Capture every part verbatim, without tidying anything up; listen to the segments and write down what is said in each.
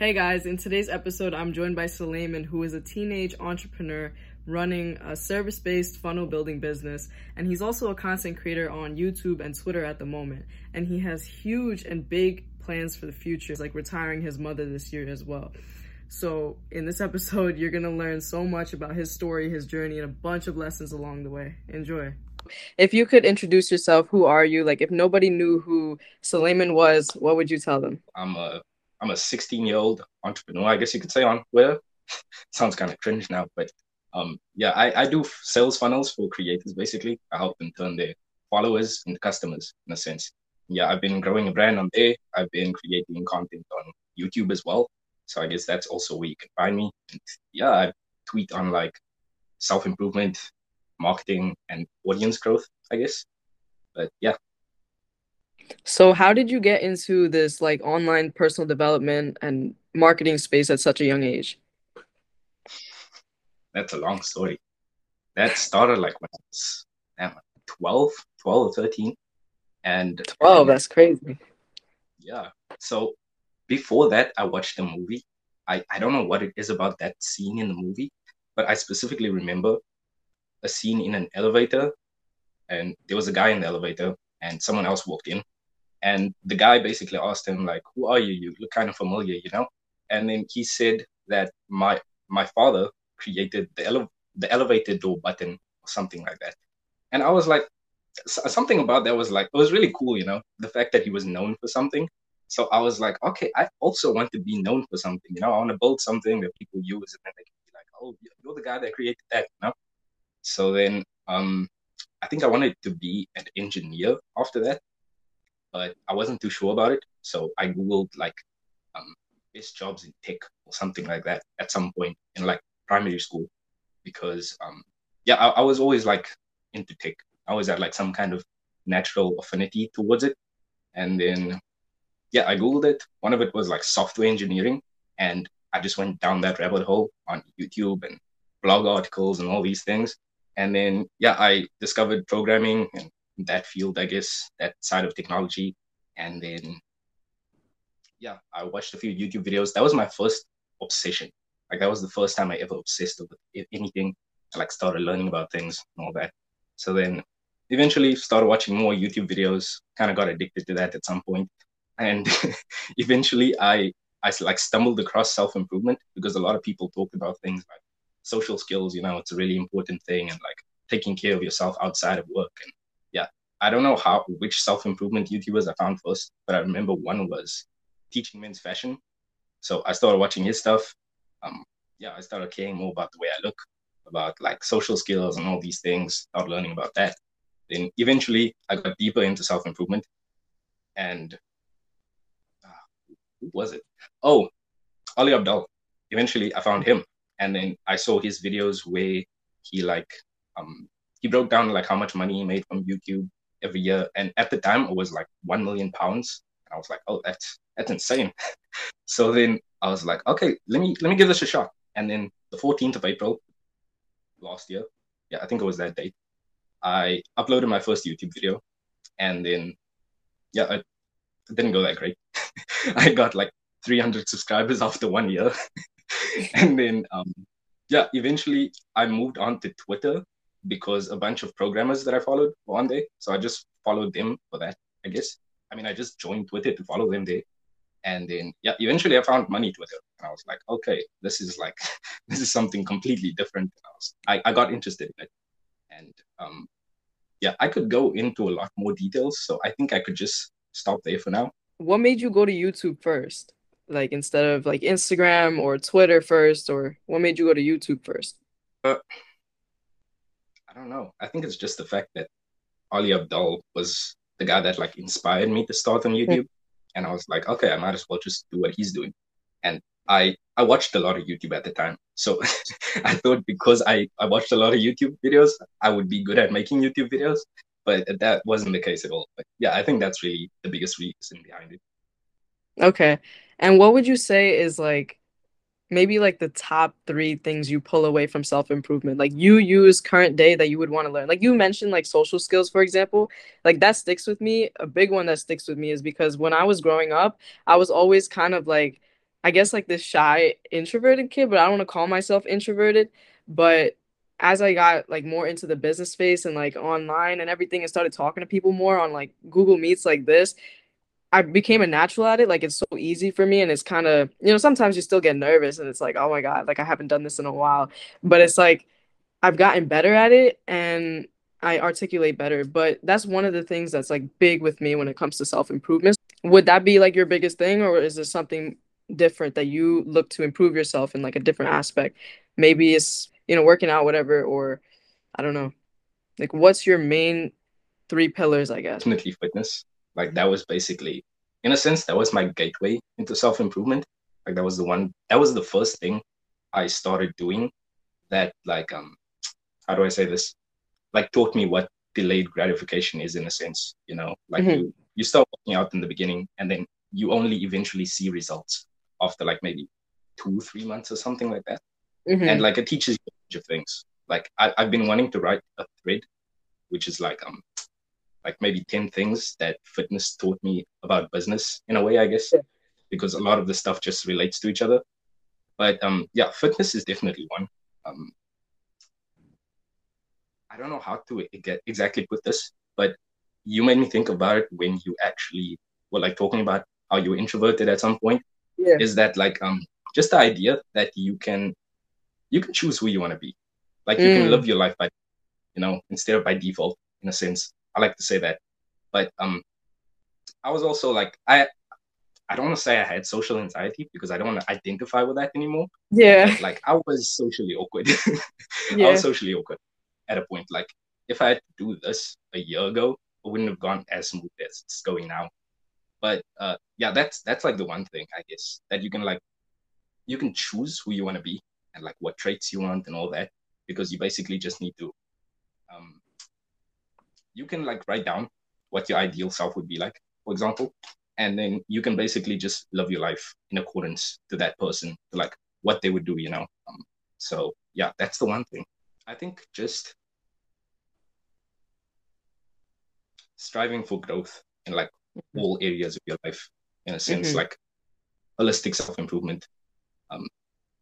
Hey guys, in today's episode, I'm joined by Suleiman, who is a teenage entrepreneur running a service-based funnel building business, and he's also a content creator on YouTube and Twitter at the moment, and he has huge and big plans for the future, like retiring his mother this year as well. So in this episode, you're going to learn so much about his story, his journey, and a bunch of lessons along the way. Enjoy. If you could introduce yourself, who are you? Like, if nobody knew who Suleiman was, what would you tell them? I'm a I'm a sixteen-year-old entrepreneur, I guess you could say, on Twitter. Sounds kind of cringe now, but um, yeah, I, I do sales funnels for creators, basically. I help them turn their followers into customers, in a sense. Yeah, I've been growing a brand on there. I've been creating content on YouTube as well. So I guess that's also where you can find me. And yeah, I tweet on, like, self-improvement, marketing, and audience growth, I guess. But yeah. So how did you get into this like online personal development and marketing space at such a young age? That's a long story. That started like when I was damn, twelve, twelve or thirteen. And twelve, that's crazy. Yeah. So before that, I watched a movie. I, I don't know what it is about that scene in the movie, but I specifically remember a scene in an elevator. And there was a guy in the elevator and someone else walked in. And the guy basically asked him, like, who are you? You look kind of familiar, you know? And then he said that my my father created the ele- the elevator door button or something like that. And I was like, something about that was like, it was really cool, you know, the fact that he was known for something. So I was like, okay, I also want to be known for something, you know? I want to build something that people use and then they can be like, oh, you're the guy that created that, you know? So then um, I think I wanted to be an engineer after that. But I wasn't too sure about it. So I Googled like um, best jobs in tech or something like that at some point in like primary school. Because, um, yeah, I, I was always like into tech. I always had like some kind of natural affinity towards it. And then, yeah, I Googled it. One of it was like software engineering. And I just went down that rabbit hole on YouTube and blog articles and all these things. And then, yeah, I discovered programming and that field, I guess, that side of technology. And then, yeah, I watched a few YouTube videos. That was my first obsession. Like, that was the first time I ever obsessed with anything. I, like, started learning about things and all that. So then eventually started watching more YouTube videos, kind of got addicted to that at some point. And eventually I, I, like, stumbled across self-improvement because a lot of people talked about things like social skills, you know, it's a really important thing, and, like, taking care of yourself outside of work. And yeah, I don't know how which self-improvement YouTubers I found first, but I remember one was teaching men's fashion. So I started watching his stuff. Um, yeah, I started caring more about the way I look, about like social skills and all these things, started learning about that. Then eventually I got deeper into self-improvement. And uh, who was it? Oh, Ali Abdaal. Eventually I found him. And then I saw his videos where he like, um, he broke down like how much money he made from YouTube every year. And at the time it was like one million pounds. And I was like, oh, that's, that's insane. So then I was like, okay, let me, let me give this a shot. And then the fourteenth of April last year, yeah, I think it was that date, I uploaded my first YouTube video. And then, yeah, it, it didn't go that great. I got like three hundred subscribers after one year. And then, um, yeah, eventually I moved on to Twitter, because a bunch of programmers that I followed were on there. So I just followed them for that, I guess. I mean, I just joined Twitter to follow them there. And then, yeah, eventually I found money Twitter. And I was like, okay, this is like, this is something completely different. I, was, I, I got interested in it. And um, yeah, I could go into a lot more details. So I think I could just stop there for now. What made you go to YouTube first? Like, instead of like Instagram or Twitter first, or what made you go to YouTube first? Uh, I don't know. I think it's just the fact that Ali Abdaal was the guy that like inspired me to start on YouTube. And I was like, okay, I might as well just do what he's doing. And I, I watched a lot of YouTube at the time. So I thought because I, I watched a lot of YouTube videos, I would be good at making YouTube videos. But that wasn't the case at all. But yeah, I think that's really the biggest reason behind it. Okay. And what would you say is like, maybe like the top three things you pull away from self-improvement, like you use current day that you would want to learn? Like you mentioned like social skills, for example, like that sticks with me. A big one that sticks with me is because when I was growing up, I was always kind of like I guess, like, this shy introverted kid, but I don't want to call myself introverted. But as I got, like, more into the business space and, like, online and everything, and started talking to people more on, like, Google Meets like this, I became a natural at it. Like, it's so easy for me, and it's kind of, you know, sometimes you still get nervous and it's like, oh my God, like, I haven't done this in a while, but it's like, I've gotten better at it and I articulate better. But that's one of the things that's, like, big with me when it comes to self-improvement. Would that be, like, your biggest thing, or is there something different that you look to improve yourself in, like, a different aspect? Maybe it's, you know, working out, whatever, or I don't know. Like, what's your main three pillars, I guess? Definitely fitness. Like, that was basically, in a sense, that was my gateway into self-improvement. Like, that was the one, that was the first thing I started doing that, like, um, how do I say this? Like, taught me what delayed gratification is, in a sense, you know, like, mm-hmm. you, you start working out in the beginning, and then you only eventually see results after, like, maybe two, three months or something like that. Mm-hmm. And, like, it teaches you a bunch of things. Like, I, I've been wanting to write a thread, which is, like, um, like maybe ten things that fitness taught me about business, in a way, I guess, yeah. because a lot of the stuff just relates to each other. But um, yeah, fitness is definitely one. Um, I don't know how to exactly put this, but you made me think about it when you actually were, like, talking about how you were introverted at some point. Yeah. Is that, like, um, just the idea that you can, you can choose who you want to be. Like, you mm. can live your life by, you know, instead of by default, in a sense. I like to say that. But um, I was also, like, I I don't want to say I had social anxiety, because I don't want to identify with that anymore. Yeah. But, like, I was socially awkward. yeah. I was socially awkward at a point. Like, if I had to do this a year ago, it wouldn't have gone as smooth as it's going now. But uh, yeah, that's, that's like the one thing, I guess, that you can, like, you can choose who you want to be and, like, what traits you want and all that, because you basically just need to, um, you can, like, write down what your ideal self would be like, for example, and then you can basically just live your life in accordance to that person, to, like, what they would do, you know? Um, so yeah, that's the one thing. I think just striving for growth in, like, all areas of your life, in a sense, mm-hmm. like holistic self-improvement. Um,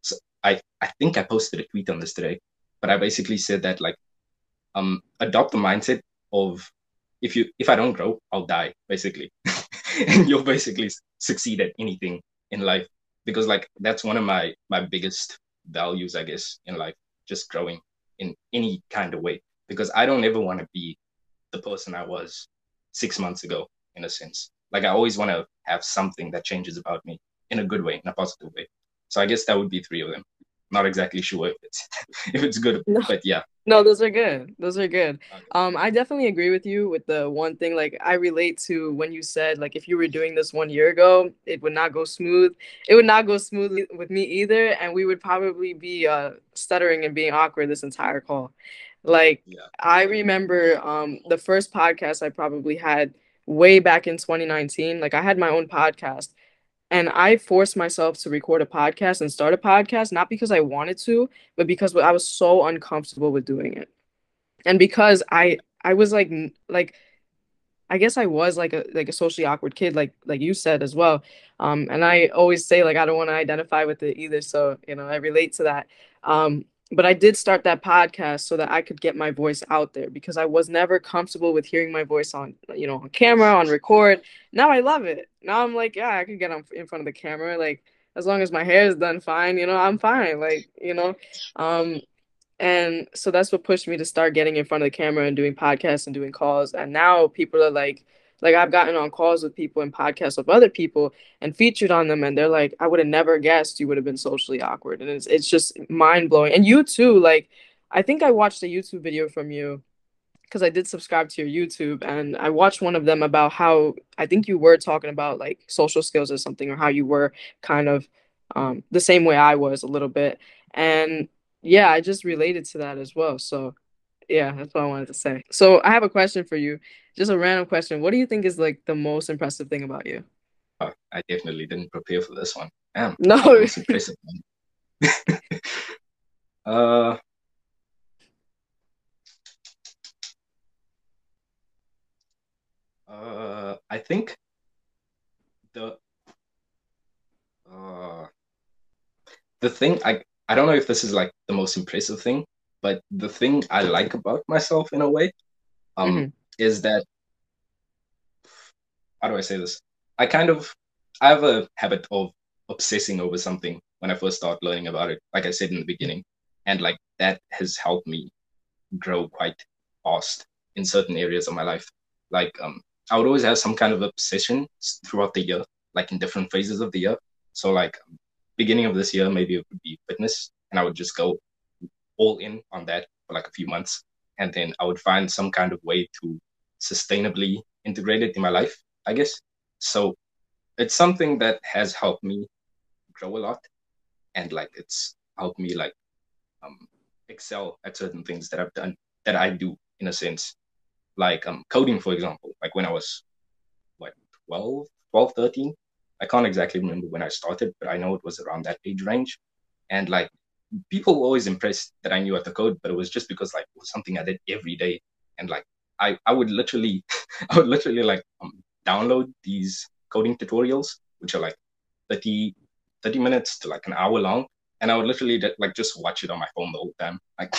so I, I think I posted a tweet on this today, but I basically said that, like, um, adopt the mindset of, if you, if I don't grow, I'll die, basically. And you'll basically succeed at anything in life, because, like, that's one of my, my biggest values, I guess, in life, just growing in any kind of way, because I don't ever want to be the person I was six months ago, in a sense. Like, I always want to have something that changes about me in a good way, in a positive way. So I guess that would be three of them. Not exactly sure if it's if it's good, no. but yeah. No, those are good. Those are good. Okay. Um, I definitely agree with you with the one thing. Like, I relate to when you said, like, if you were doing this one year ago, it would not go smooth. It would not go smoothly with me either, and we would probably be uh, stuttering and being awkward this entire call. Like, yeah. I remember um, the first podcast I probably had way back in twenty nineteen. Like, I had my own podcast. And I forced myself to record a podcast and start a podcast, not because I wanted to, but because I was so uncomfortable with doing it. And because I I was like, like, I guess I was like a like a socially awkward kid, like like you said as well. Um, and I always say, like, I don't want to identify with it either. So, you know, I relate to that. Um, but I did start that podcast so that I could get my voice out there, because I was never comfortable with hearing my voice on, you know, on camera, on record. Now I love it. Now I'm like, yeah, I could get on in front of the camera. Like, as long as my hair is done fine, you know, I'm fine. Like, you know, um, and so that's what pushed me to start getting in front of the camera and doing podcasts and doing calls. And now people are like, like I've gotten on calls with people and podcasts with other people and featured on them. And they're like, I would have never guessed you would have been socially awkward. And it's it's just mind blowing. And you too, like, I think I watched a YouTube video from you, because I did subscribe to your YouTube, and I watched one of them about how, I think you were talking about, like, social skills or something, or how you were kind of um, the same way I was a little bit. And yeah, I just related to that as well. So yeah, that's what I wanted to say. So I have a question for you. Just a random question. What do you think is, like, the most impressive thing about you? Oh, I definitely didn't prepare for this one. Damn. No. It's impressive. uh, uh, I think the... Uh, the thing, I, I don't know if this is like the most impressive thing, but the thing I like about myself in a way um, mm-hmm. is that, how do I say this? I kind of, I have a habit of obsessing over something when I first start learning about it, like I said in the beginning. And like that has helped me grow quite fast in certain areas of my life. Like um, I would always have some kind of obsession throughout the year, like in different phases of the year. So like beginning of this year, maybe it would be fitness. And I would just go all in on that for like a few months. And then I would find some kind of way to sustainably integrate it in my life, I guess. So it's something that has helped me grow a lot. And like it's helped me like um, excel at certain things that I've done, that I do in a sense. Like um, coding, for example, like when I was, what, twelve, thirteen? I can't exactly remember when I started, but I know it was around that age range. And like people were always impressed that I knew how to code, but it was just because like it was something I did every day. And like I, I would literally, I would literally like um, download these coding tutorials, which are like thirty minutes to like an hour long. And I would literally like just watch it on my phone the whole time, like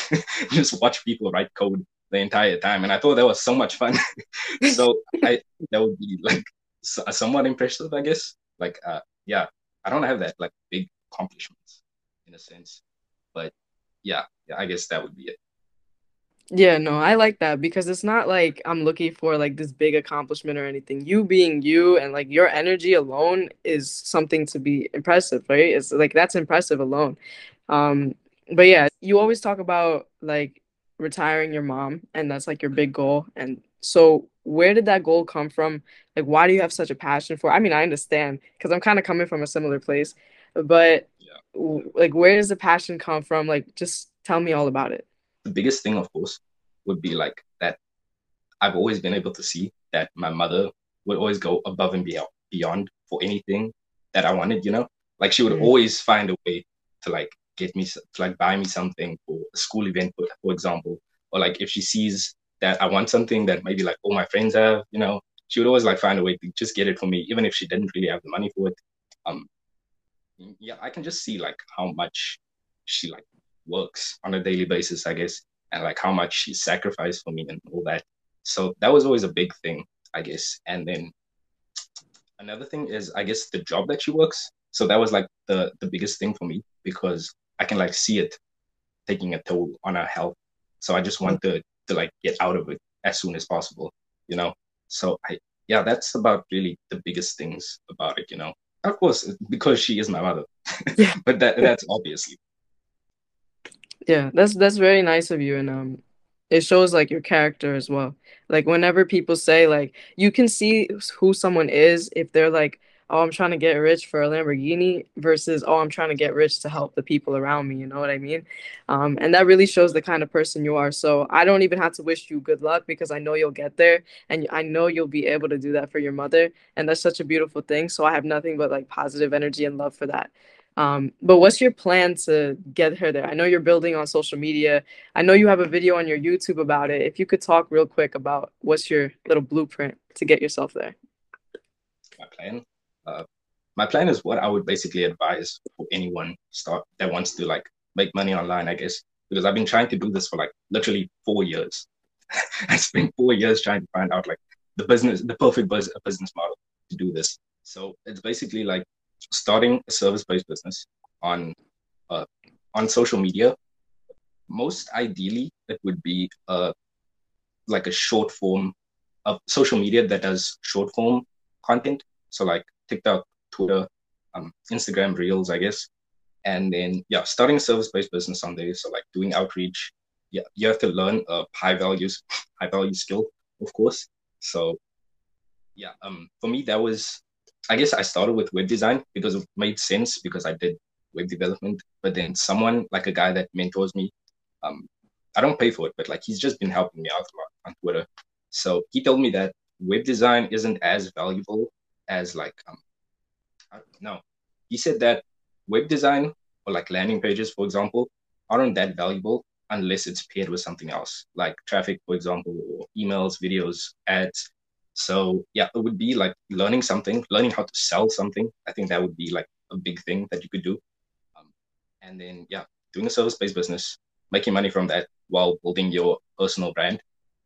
just watch people write code the entire time. And I thought that was so much fun. So I, that would be like somewhat impressive, I guess. Like, uh, yeah, I don't have that like big accomplishments in a sense, but yeah, yeah, I guess that would be it. Yeah, no, I like that because it's not like I'm looking for like this big accomplishment or anything. You being you and like your energy alone is something to be impressive, right? It's like that's impressive alone. Um, but yeah, you always talk about like retiring your mom and that's like your big goal. And so where did that goal come from? Like, why do you have such a passion for it? I mean, I understand because I'm kind of coming from a similar place, but yeah. w- like, where does the passion come from? Like, just tell me all about it. The biggest thing, of course, would be like that I've always been able to see that my mother would always go above and beyond for anything that I wanted, you know, like she would mm-hmm. always find a way to like get me to like buy me something for a school event, for, for example, or like if she sees that I want something that maybe like all my friends have, you know, she would always like find a way to just get it for me, even if she didn't really have the money for it. Um, yeah, I can just see like how much she like works on a daily basis, I guess, and like how much she sacrificed for me and all that. So that was always a big thing, I guess. And then another thing is, I guess, the job that she works. So that was like the, the biggest thing for me because I can like see it taking a toll on her health. So I just want to, to like get out of it as soon as possible, you know? So I, yeah, that's about really the biggest things about it, you know? Of course, because she is my mother, yeah. But that that's obviously. Yeah, that's that's very nice of you, and um, it shows like your character as well. Like whenever people say like you can see who someone is if they're like, oh, I'm trying to get rich for a Lamborghini versus oh, I'm trying to get rich to help the people around me. You know what I mean? Um, and that really shows the kind of person you are. So I don't even have to wish you good luck because I know you'll get there, and I know you'll be able to do that for your mother, and that's such a beautiful thing. So I have nothing but like positive energy and love for that. Um, but what's your plan to get her there? I know you're building on social media. I know you have a video on your YouTube about it. If you could talk real quick about what's your little blueprint to get yourself there. My plan, uh, my plan is what I would basically advise for anyone start that wants to like make money online, I guess, because I've been trying to do this for like literally four years. I spent four years trying to find out like the business, the perfect bus- business model to do this. So it's basically like starting a service-based business on uh, on social media. Most ideally, it would be uh, like a short form of social media that does short form content. So like TikTok, Twitter, um, Instagram Reels, I guess. And then, yeah, starting a service-based business on there. So like doing outreach. Yeah, you have to learn a high values, high value skill, of course. So yeah, um, for me, that was... I guess I started with web design because it made sense because I did web development, but then someone like a guy that mentors me, um, I don't pay for it, but like, he's just been helping me out a lot on Twitter. So he told me that web design isn't as valuable as like, um, I don't know. He said that web design or like landing pages, for example, aren't that valuable unless it's paired with something else like traffic, for example, or emails, videos, ads. So yeah, it would be like learning something, learning how to sell something. I think that would be like a big thing that you could do. Um, And then, yeah, doing a service-based business, making money from that while building your personal brand,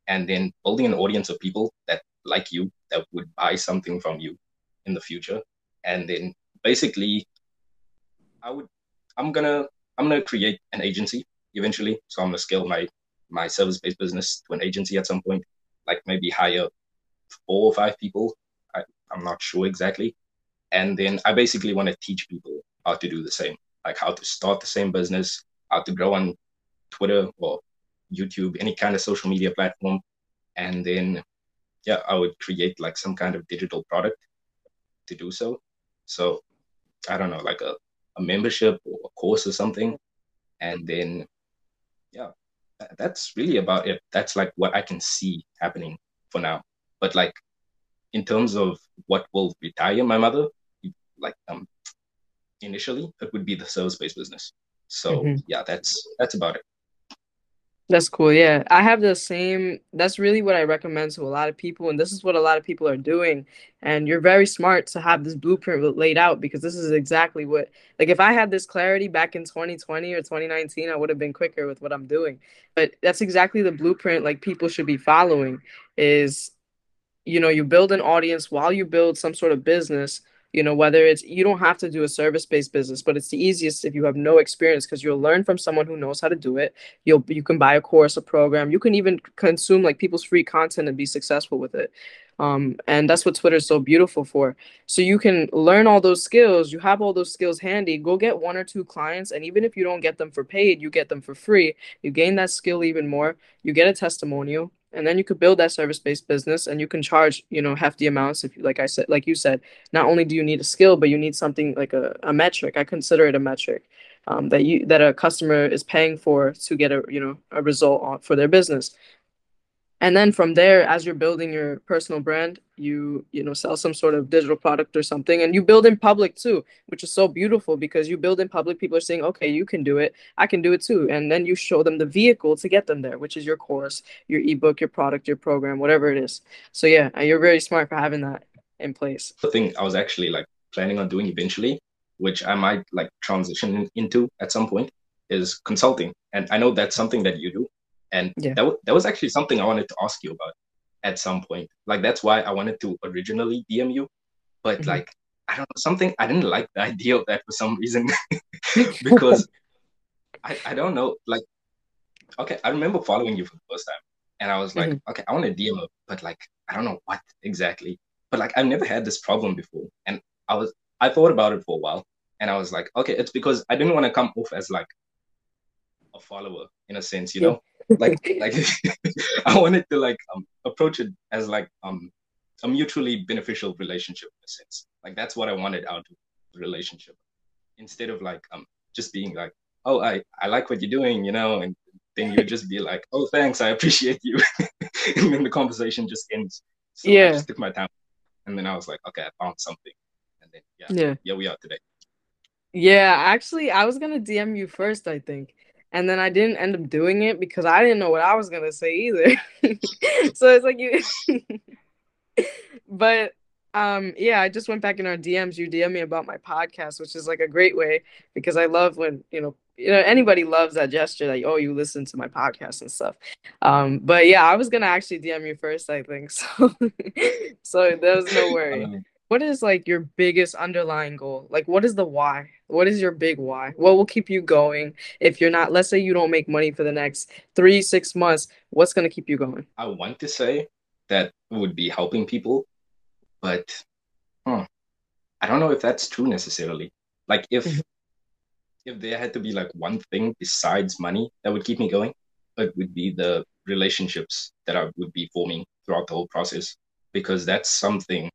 and then building an audience of people that like you, that would buy something from you in the future. And then basically, I would, I'm gonna, I'm gonna create an agency eventually. So I'm gonna scale my my service-based business to an agency at some point, like maybe hire four or five people. I, I'm not sure exactly. And then I basically want to teach people how to do the same, like how to start the same business, how to grow on Twitter or YouTube, any kind of social media platform. And then, yeah, I would create like some kind of digital product to do so. So I don't know, like a, a membership or a course or something. And then, yeah, that's really about it. That's like what I can see happening for now. But like in terms of what will retire my mother, like um, initially it would be the service-based business. So mm-hmm. yeah, that's that's about it. That's cool. Yeah, I have the same. That's really what I recommend to a lot of people. And this is what a lot of people are doing. And you're very smart to have this blueprint laid out, because this is exactly what, like, if I had this clarity back in twenty twenty or twenty nineteen, I would have been quicker with what I'm doing. But that's exactly the blueprint, like, people should be following is, you know, you build an audience while you build some sort of business. You know, whether it's, you don't have to do a service-based business, but it's the easiest if you have no experience, because you'll learn from someone who knows how to do it. You'll, you can buy a course, a program. You can even consume like people's free content and be successful with it. Um, and that's what Twitter is so beautiful for. So you can learn all those skills. You have all those skills handy. Go get one or two clients. And even if you don't get them for paid, you get them for free. You gain that skill even more. You get a testimonial. And then you could build that service-based business, and you can charge, you know, hefty amounts. If you, like I said, like you said, not only do you need a skill, but you need something like a, a metric. I consider it a metric um, that you that a customer is paying for to get a, you know, a result on, for their business. And then from there, as you're building your personal brand, you, you know, sell some sort of digital product or something, and you build in public too, which is so beautiful, because you build in public, people are saying, okay, you can do it, I can do it too. And then you show them the vehicle to get them there, which is your course, your ebook, your product, your program, whatever it is. So yeah, you're very smart for having that in place. The thing I was actually like planning on doing eventually, which I might like transition into at some point, is consulting. And I know that's something that you do. And yeah. that, that was actually something I wanted to ask you about at some point. Like, that's why I wanted to originally D M you. But mm-hmm. like, I don't know, something, I didn't like the idea of that for some reason. Because I, I don't know, like, okay, I remember following you for the first time. And I was like, mm-hmm. okay, I want to D M her, but like, I don't know what exactly. But like, I've never had this problem before. And I was, I thought about it for a while. And I was like, okay, it's because I didn't want to come off as like a follower in a sense, you yeah. know? like like I wanted to like um, approach it as like um a mutually beneficial relationship in a sense. Like, that's what I wanted out of the relationship, instead of like um just being like, oh, I I like what you're doing, you know, and then you just be like, oh, thanks, I appreciate you. And then the conversation just ends. So yeah, I just took my time, and then I was like, okay, I found something. And then yeah yeah, yeah we are today. Yeah, actually I was gonna D M you first, I think. And then I didn't end up doing it because I didn't know what I was going to say either. So it's like you. But um, yeah, I just went back in our D Ms. You D M me about my podcast, which is like a great way, because I love when, you know, you know, anybody loves that gesture, like, oh, you listen to my podcast and stuff. Um, but yeah, I was going to actually D M you first, I think. So, so there was no worry. What is like your biggest underlying goal? Like, what is the why? What is your big why? What will keep you going if you're not, let's say you don't make money for the next three, six months, what's going to keep you going? I want to say that would be helping people, but huh, I don't know if that's true necessarily. Like, if, mm-hmm. if there had to be like one thing besides money that would keep me going, it would be the relationships that I would be forming throughout the whole process, because that's something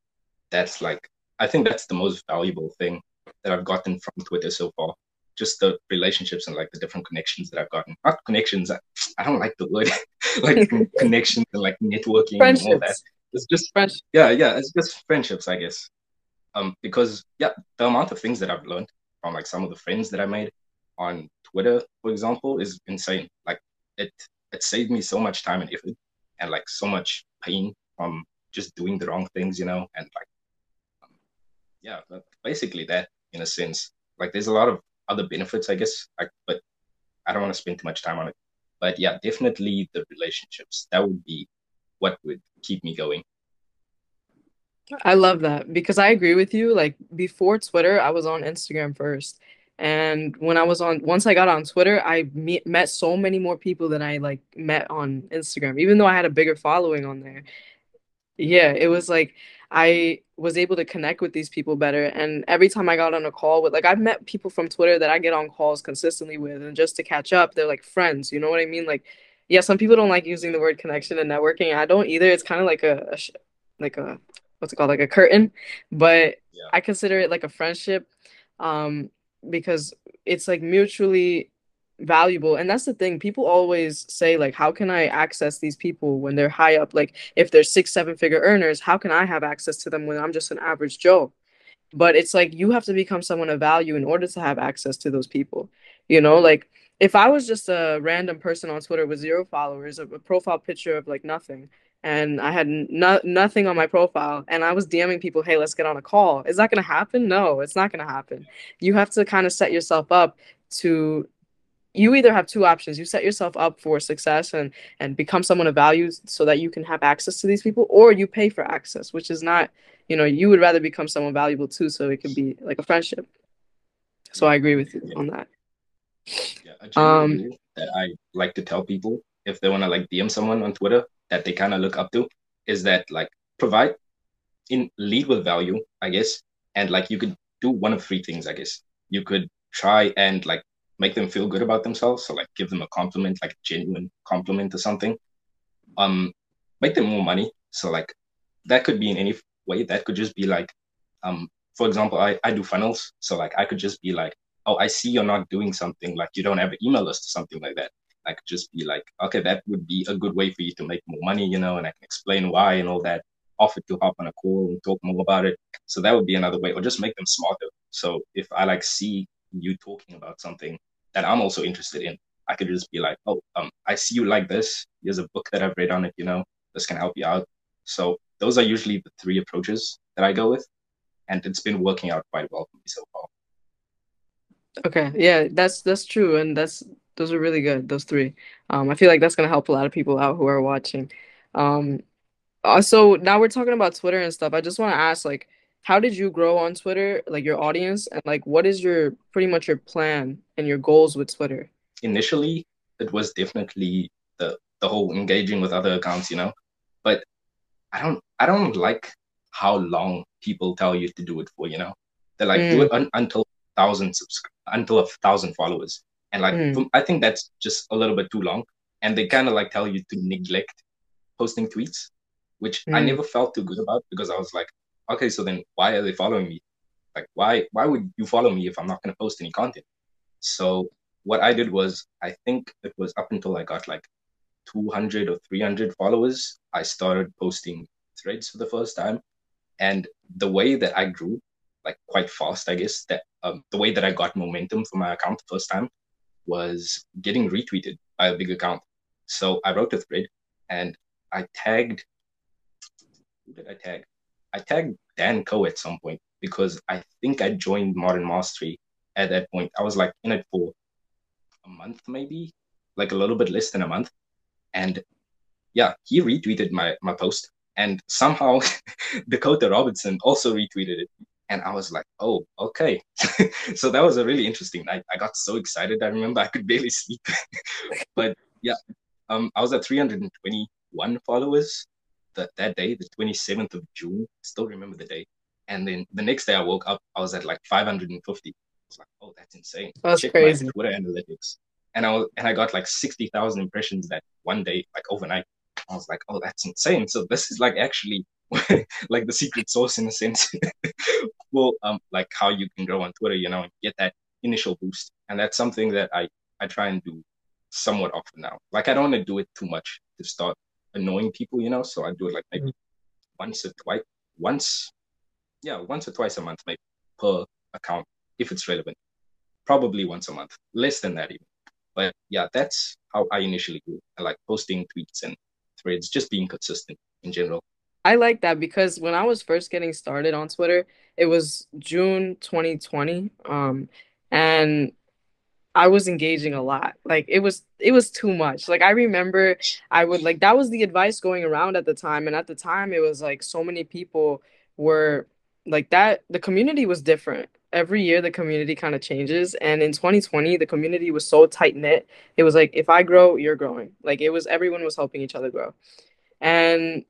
that's like, I think that's the most valuable thing that I've gotten from Twitter so far. Just the relationships and like the different connections that I've gotten. Not connections, I, I don't like the word. Like connections and like networking and all that. It's just friendships. Yeah, yeah, it's just friendships, I guess. Um, because yeah, the amount of things that I've learned from like some of the friends that I made on Twitter, for example, is insane. Like it, it saved me so much time and effort, and like so much pain from just doing the wrong things, you know, and like. Yeah, basically that in a sense. Like, there's a lot of other benefits, I guess, I, but I don't want to spend too much time on it. But yeah, definitely the relationships, that would be what would keep me going. I love that, because I agree with you. Like, before Twitter, I was on Instagram first. And when I was on, once I got on Twitter, I meet, met so many more people than I like met on Instagram, even though I had a bigger following on there. Yeah, it was like, I was able to connect with these people better. And every time I got on a call with, like, I've met people from Twitter that I get on calls consistently with, and just to catch up, they're like friends, you know what I mean? Like, yeah, some people don't like using the word connection and networking. I don't either. It's kind of like a, a sh like a, what's it called? Like a curtain, but yeah. I consider it like a friendship. Um, because it's like mutually valuable. And that's the thing, people always say, like, how can I access these people when they're high up? Like, if they're six seven figure earners, how can I have access to them when I'm just an average Joe? But it's like, you have to become someone of value in order to have access to those people, you know? Like, if I was just a random person on Twitter with zero followers, a profile picture of like nothing, and I had no nothing on my profile, and I was DMing people, hey, let's get on a call, is that going to happen? No, it's not going to happen. You have to kind of set yourself up to, you either have two options. You set yourself up for success and and become someone of value so that you can have access to these people, or you pay for access, which is not, you know, you would rather become someone valuable too, so it could be like a friendship. So I agree with you yeah. on that. Yeah, I um that I like to tell people, if they want to like D M someone on Twitter that they kind of look up to, is that like provide in lead with value, I guess. And like, you could do one of three things, I guess. You could try and like make them feel good about themselves. So like give them a compliment, like a genuine compliment or something. Um, make them more money. So like that could be in any way. That could just be like, um, for example, I, I do funnels. So like, I could just be like, oh, I see you're not doing something. Like you don't have an email list or something like that. I could just be like, okay, that would be a good way for you to make more money, you know, and I can explain why and all that, offer to hop on a call and talk more about it. So that would be another way, or just make them smarter. So if I like see you talking about something that I'm also interested in, I could just be like, oh, um, I see you like this. Here's a book that I've read on it, you know, this can help you out. So those are usually the three approaches that I go with. And it's been working out quite well for me so far. Okay. Yeah, that's, that's true. And that's, those are really good, those three. Um, I feel like that's going to help a lot of people out who are watching. Um, so now we're talking about Twitter and stuff. I just want to ask, like, how did you grow on Twitter, like your audience? And like, what is your, pretty much your plan and your goals with Twitter? Initially, it was definitely the, the whole engaging with other accounts, you know, but I don't, I don't like how long people tell you to do it for, you know, they're like, mm. do it un until a thousand subscribers, until a thousand followers. And like, mm. I think that's just a little bit too long. And they kind of like tell you to neglect posting tweets, which mm. I never felt too good about, because I was like, okay, so then why are they following me? Like, why, why would you follow me if I'm not going to post any content? So what I did was, I think it was up until I got like two hundred or three hundred followers, I started posting threads for the first time. And the way that I grew, like quite fast, I guess, that um, the way that I got momentum for my account the first time was getting retweeted by a big account. So I wrote a thread and I tagged, who did I tag? I tagged Dan Koe at some point, because I think I joined Modern Mastery at that point. I was like in it for a month, maybe, like a little bit less than a month. And yeah, he retweeted my, my post, and somehow Dakota Robinson also retweeted it. And I was like, oh, okay. So that was a really interesting night. I got so excited. I remember I could barely sleep. But yeah, um, I was at three hundred twenty-one followers that, that day, the twenty-seventh of June. I still remember the day. And then the next day I woke up, I was at like five hundred fifty. I was like, oh, that's insane. That's Check crazy. My Twitter analytics. And I, was, and I got like sixty thousand impressions that one day, like overnight. I was like, oh, that's insane. So this is like actually like the secret sauce in a sense. Well, um, like how you can grow on Twitter, you know, and get that initial boost. And that's something that I, I try and do somewhat often now. Like, I don't want to do it too much to start annoying people, you know, so I do it like maybe mm-hmm. once or twice, once, yeah, once or twice a month, maybe per account, if it's relevant, probably once a month, less than that even. But yeah, that's how I initially do. I like posting tweets and threads, just being consistent in general. I like that, because when I was first getting started on Twitter, it was June twenty twenty. Um, and I was engaging a lot. Like it was it was too much. Like I remember I would like that was the advice going around at the time. And at the time it was like so many people were like that. The community was different. Every year the community kind of changes. And in twenty twenty, the community was so tight knit. It was like, if I grow, you're growing. Like it was everyone was helping each other grow. And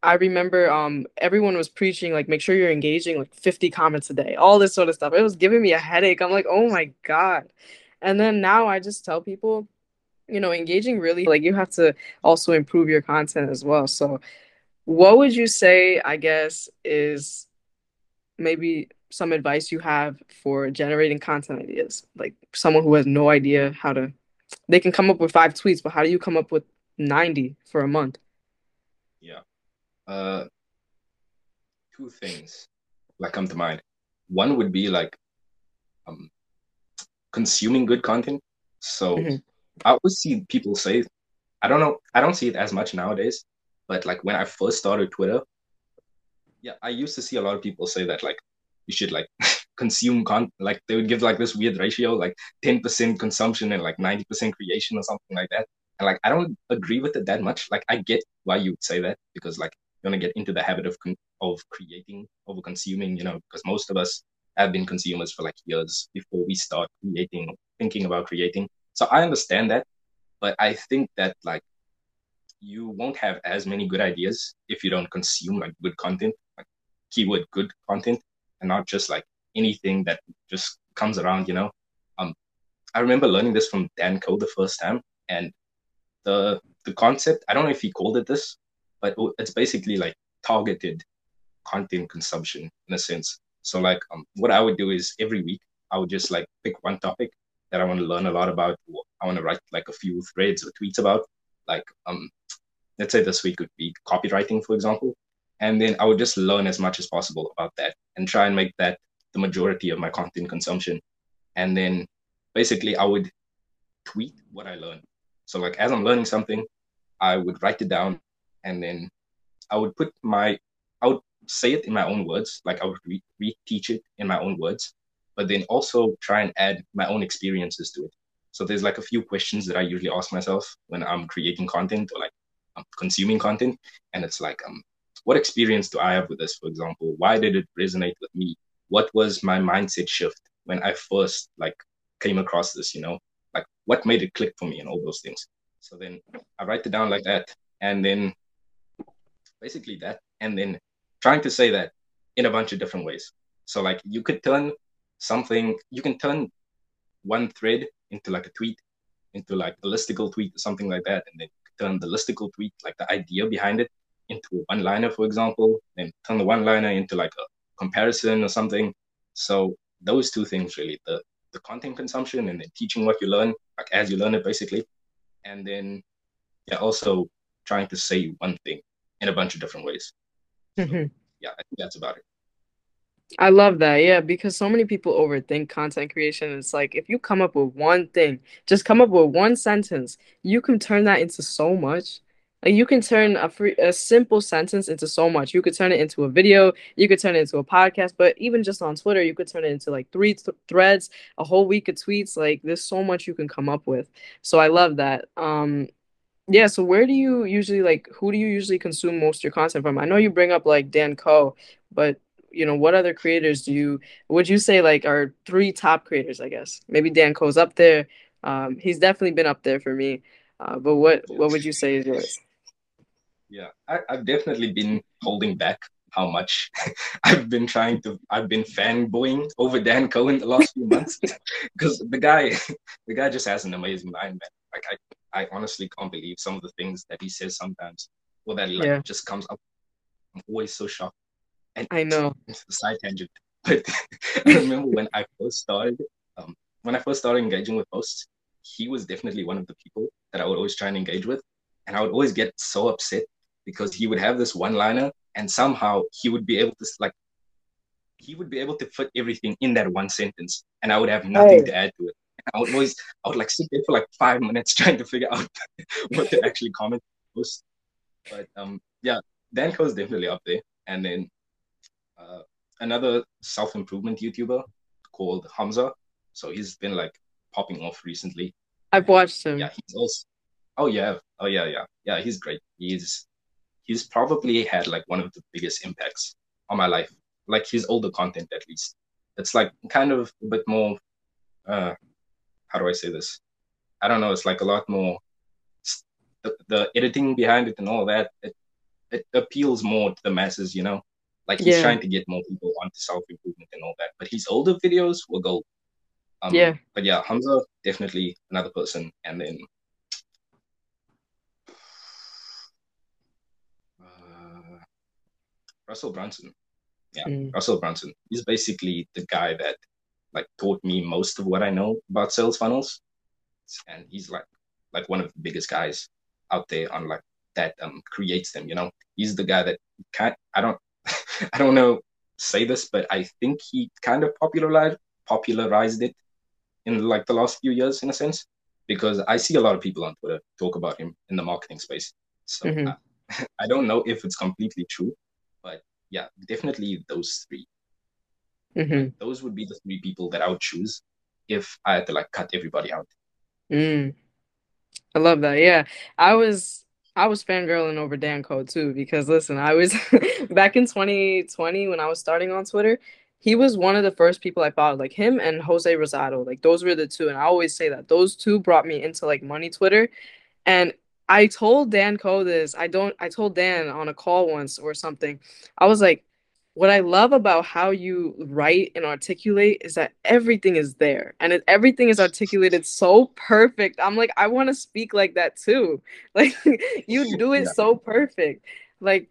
I remember um, everyone was preaching, like, make sure you're engaging, like, fifty comments a day, all this sort of stuff. It was giving me a headache. I'm like, oh, my God. And then now I just tell people, you know, engaging really, like, you have to also improve your content as well. So what would you say, I guess, is maybe some advice you have for generating content ideas? Like, someone who has no idea how to, they can come up with five tweets, but how do you come up with ninety for a month? Yeah. Uh, two things that come to mind. One would be like um, consuming good content. So mm-hmm. I always see people say, I don't know, I don't see it as much nowadays, but like when I first started Twitter, yeah, I used to see a lot of people say that like you should like consume content. Like they would give like this weird ratio, like ten percent consumption and like ninety percent creation or something like that. And like I don't agree with it that much. Like I get why you would say that because like you want to get into the habit of of creating, over consuming, you know, because most of us have been consumers for like years before we start creating, thinking about creating. So I understand that, but I think that like you won't have as many good ideas if you don't consume like good content, like keyword good content, and not just like anything that just comes around, you know. Um, I remember learning this from Dan Koe the first time, and the the concept, I don't know if he called it this, but it's basically like targeted content consumption in a sense. So like um, what I would do is every week, I would just like pick one topic that I want to learn a lot about. Or I want to write like a few threads or tweets about, like, um, let's say this week would be copywriting, for example. And then I would just learn as much as possible about that and try and make that the majority of my content consumption. And then basically I would tweet what I learned. So like as I'm learning something, I would write it down. And then I would put my, I would say it in my own words, like I would re- reteach it in my own words, but then also try and add my own experiences to it. So there's like a few questions that I usually ask myself when I'm creating content or like I'm consuming content. And it's like, um, what experience do I have with this, for example? Why did it resonate with me? What was my mindset shift when I first like came across this, you know, like what made it click for me and all those things. So then I write it down like that. And then basically that, and then trying to say that in a bunch of different ways. So like you could turn something, you can turn one thread into like a tweet, into like a listicle tweet or something like that. And then turn the listicle tweet, like the idea behind it, into a one-liner, for example, then turn the one-liner into like a comparison or something. So those two things really, the, the content consumption and then teaching what you learn, like as you learn it basically. And then yeah, also trying to say one thing in a bunch of different ways. So, mm-hmm. Yeah, I think that's about it. I love that. Yeah, because so many people overthink content creation. It's like if you come up with one thing, just come up with one sentence, you can turn that into so much. Like you can turn a free, a simple sentence into so much. You could turn it into a video. You could turn it into a podcast. But even just on Twitter, you could turn it into like three th- threads, a whole week of tweets. Like there's so much you can come up with. So I love that. Um, Yeah, so where do you usually, like, who do you usually consume most of your content from? I know you bring up, like, Dan Koe, but, you know, what other creators do you, would you say, like, are three top creators, I guess? Maybe Dan Koe's up there. Um, he's definitely been up there for me. Uh, but what, what would you say is yours? Yeah, I, I've definitely been holding back how much I've been trying to, I've been fanboying over Dan Koe in the last few months. Because the guy, the guy just has an amazing mind, man. Like, I... I honestly can't believe some of the things that he says sometimes, or that like yeah. just comes up. I'm always so shocked. And I know it's a side tangent, but I remember when I first started, um, when I first started engaging with posts, he was definitely one of the people that I would always try and engage with, and I would always get so upset because he would have this one-liner, and somehow he would be able to like, he would be able to fit everything in that one sentence, and I would have nothing hey. to add to it. I would always, I would like sit there for like five minutes trying to figure out what to actually comment post. But um, yeah, Dan Koe's definitely up there. And then uh, another self-improvement YouTuber called Hamza. So he's been like popping off recently. I've watched him. Yeah, he's also. Oh yeah, oh yeah, yeah, yeah. He's great. He's he's probably had like one of the biggest impacts on my life. Like his older content, at least. It's like kind of a bit more. Uh, how do I say this? I don't know. It's like a lot more. The, the editing behind it and all that, it, it appeals more to the masses, you know. Like he's yeah. trying to get more people onto self-improvement and all that. But his older videos were gold. Um, yeah. But yeah, Hamza, definitely another person. And then uh, Russell Brunson. Yeah, mm. Russell Brunson. He's basically the guy that like taught me most of what I know about sales funnels. And he's like like one of the biggest guys out there on like that um creates them, you know. He's the guy that can't I don't I don't know say this, but I think he kind of popularized popularized it in like the last few years in a sense, because I see a lot of people on Twitter talk about him in the marketing space. So mm-hmm. uh, I don't know if it's completely true, but yeah, definitely those three. Mm-hmm. Those would be the three people that I would choose if I had to like cut everybody out. Mm. I love that. Yeah, I was I was fangirling over Dan Koe too, because listen, I was back in twenty twenty when I was starting on Twitter. He was one of the first people I followed, like him and Jose Rosado. Like those were the two, and I always say that those two brought me into like money Twitter. And I told Dan Koe this. I don't. I told Dan on a call once or something. I was like, what I love about how you write and articulate is that everything is there, and it, everything is articulated so perfect. I'm like, I want to speak like that too. Like you do it yeah. so perfect. Like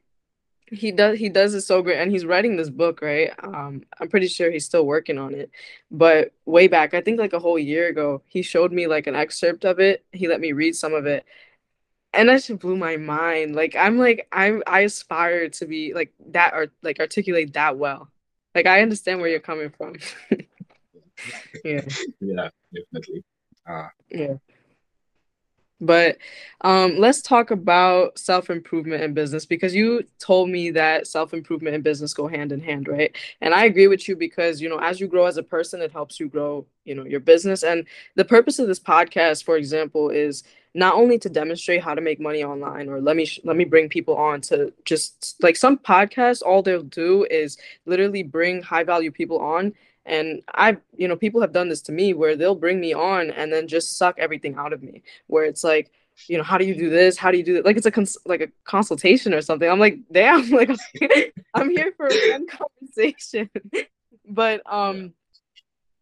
he does. He does it so great, and he's writing this book, right? Um, I'm pretty sure he's still working on it. But way back, I think like a whole year ago, he showed me like an excerpt of it. He let me read some of it. And that just blew my mind. Like I'm like I I aspire to be like that, or like articulate that well. Like I understand where you're coming from. yeah. Yeah, definitely. Uh, yeah. But um, let's talk about self-improvement and business, because you told me that self-improvement and business go hand in hand, right? And I agree with you because, you know, as you grow as a person, it helps you grow, you know, your business. And the purpose of this podcast, for example, is not only to demonstrate how to make money online, or let me sh- let me bring people on to just like some podcasts, all they'll do is literally bring high value people on. And I've, you know, people have done this to me where they'll bring me on and then just suck everything out of me, where it's like, you know, how do you do this? How do you do that? Like, it's a cons- like a consultation or something. I'm like, damn, like I'm here for one conversation. But um,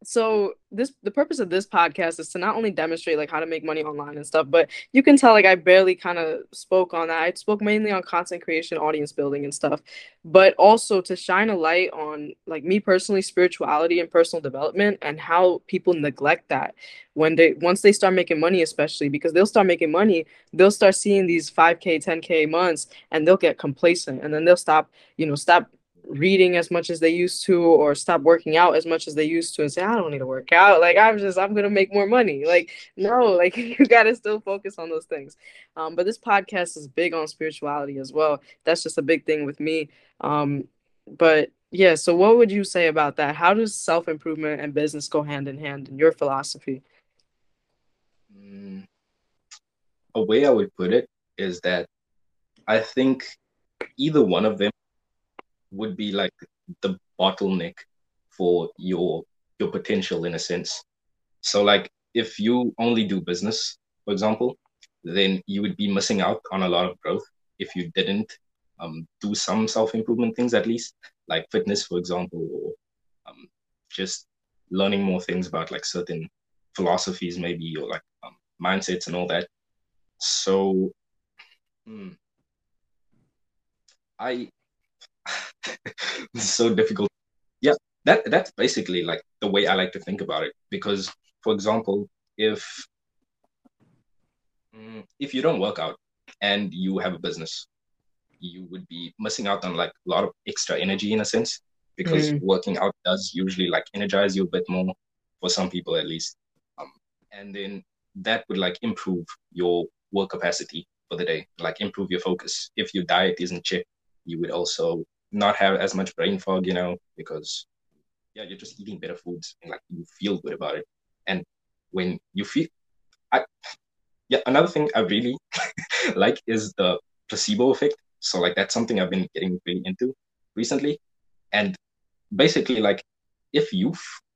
so this, the purpose of this podcast is to not only demonstrate like how to make money online and stuff, but you can tell, like I barely kind of spoke on that. I spoke mainly on content creation, audience building and stuff, but also to shine a light on like me personally, spirituality and personal development, and how people neglect that when they, once they start making money, especially because they'll start making money, they'll start seeing these five K, ten K months, and they'll get complacent, and then they'll stop, you know, stop reading as much as they used to, or stop working out as much as they used to, and say, I don't need to work out. Like, I'm just, I'm going to make more money. Like, no, like you got to still focus on those things. Um, but this podcast is big on spirituality as well. That's just a big thing with me. Um, but yeah, so what would you say about that? How does self-improvement and business go hand in hand in your philosophy? Mm, a way I would put it is that I think either one of them would be like the bottleneck for your your potential in a sense. So like if you only do business, for example, then you would be missing out on a lot of growth if you didn't um, do some self-improvement things, at least like fitness, for example, or um, just learning more things about like certain philosophies maybe, or like um, mindsets and all that. So hmm, I... It's so difficult. Yeah, that that's basically like the way I like to think about it. Because, for example, if if you don't work out and you have a business, you would be missing out on like a lot of extra energy in a sense, because mm. working out does usually like energize you a bit more, for some people at least. Um, and then that would like improve your work capacity for the day, like improve your focus. If your diet isn't checked, you would also not have as much brain fog, you know, because yeah, you're just eating better foods and like you feel good about it. And when you feel... I, yeah, another thing I really like is the placebo effect. So like that's something I've been getting really into recently. And basically like if you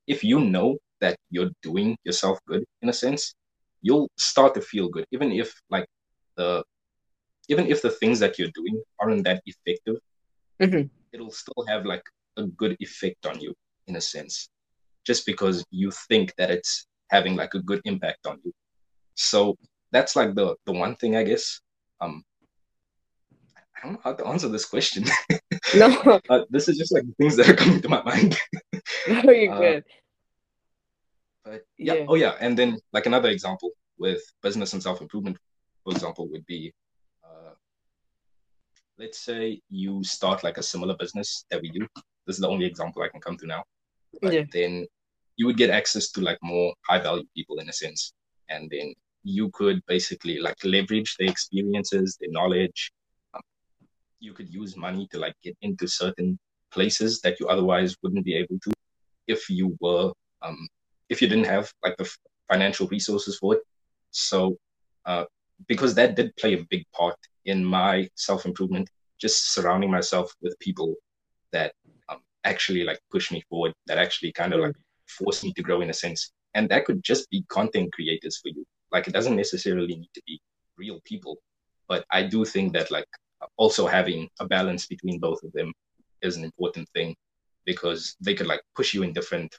if you know that you're doing yourself good in a sense, you'll start to feel good, even if like the even if the things that you're doing aren't that effective, mm-hmm. it'll still have like a good effect on you in a sense, just because you think that it's having like a good impact on you. So that's like the the one thing, I guess. Um, I don't know how to answer this question. No, uh, this is just like the things that are coming to my mind. No, you're uh, good. But yeah. yeah, oh yeah, and then like another example with business and self-improvement, for example, would be, uh, let's say you start like a similar business that we do. This is the only example I can come to now. But yeah. Then you would get access to like more high-value people in a sense, and then you could basically like leverage their experiences, their knowledge. You could use money to like get into certain places that you otherwise wouldn't be able to if you were um if you didn't have like the financial resources for it. So uh because that did play a big part in my self-improvement, just surrounding myself with people that um, actually like push me forward, that actually kind of like force me to grow in a sense. And that could just be content creators for you. Like it doesn't necessarily need to be real people, but I do think that like also having a balance between both of them is an important thing, because they could like push you in different,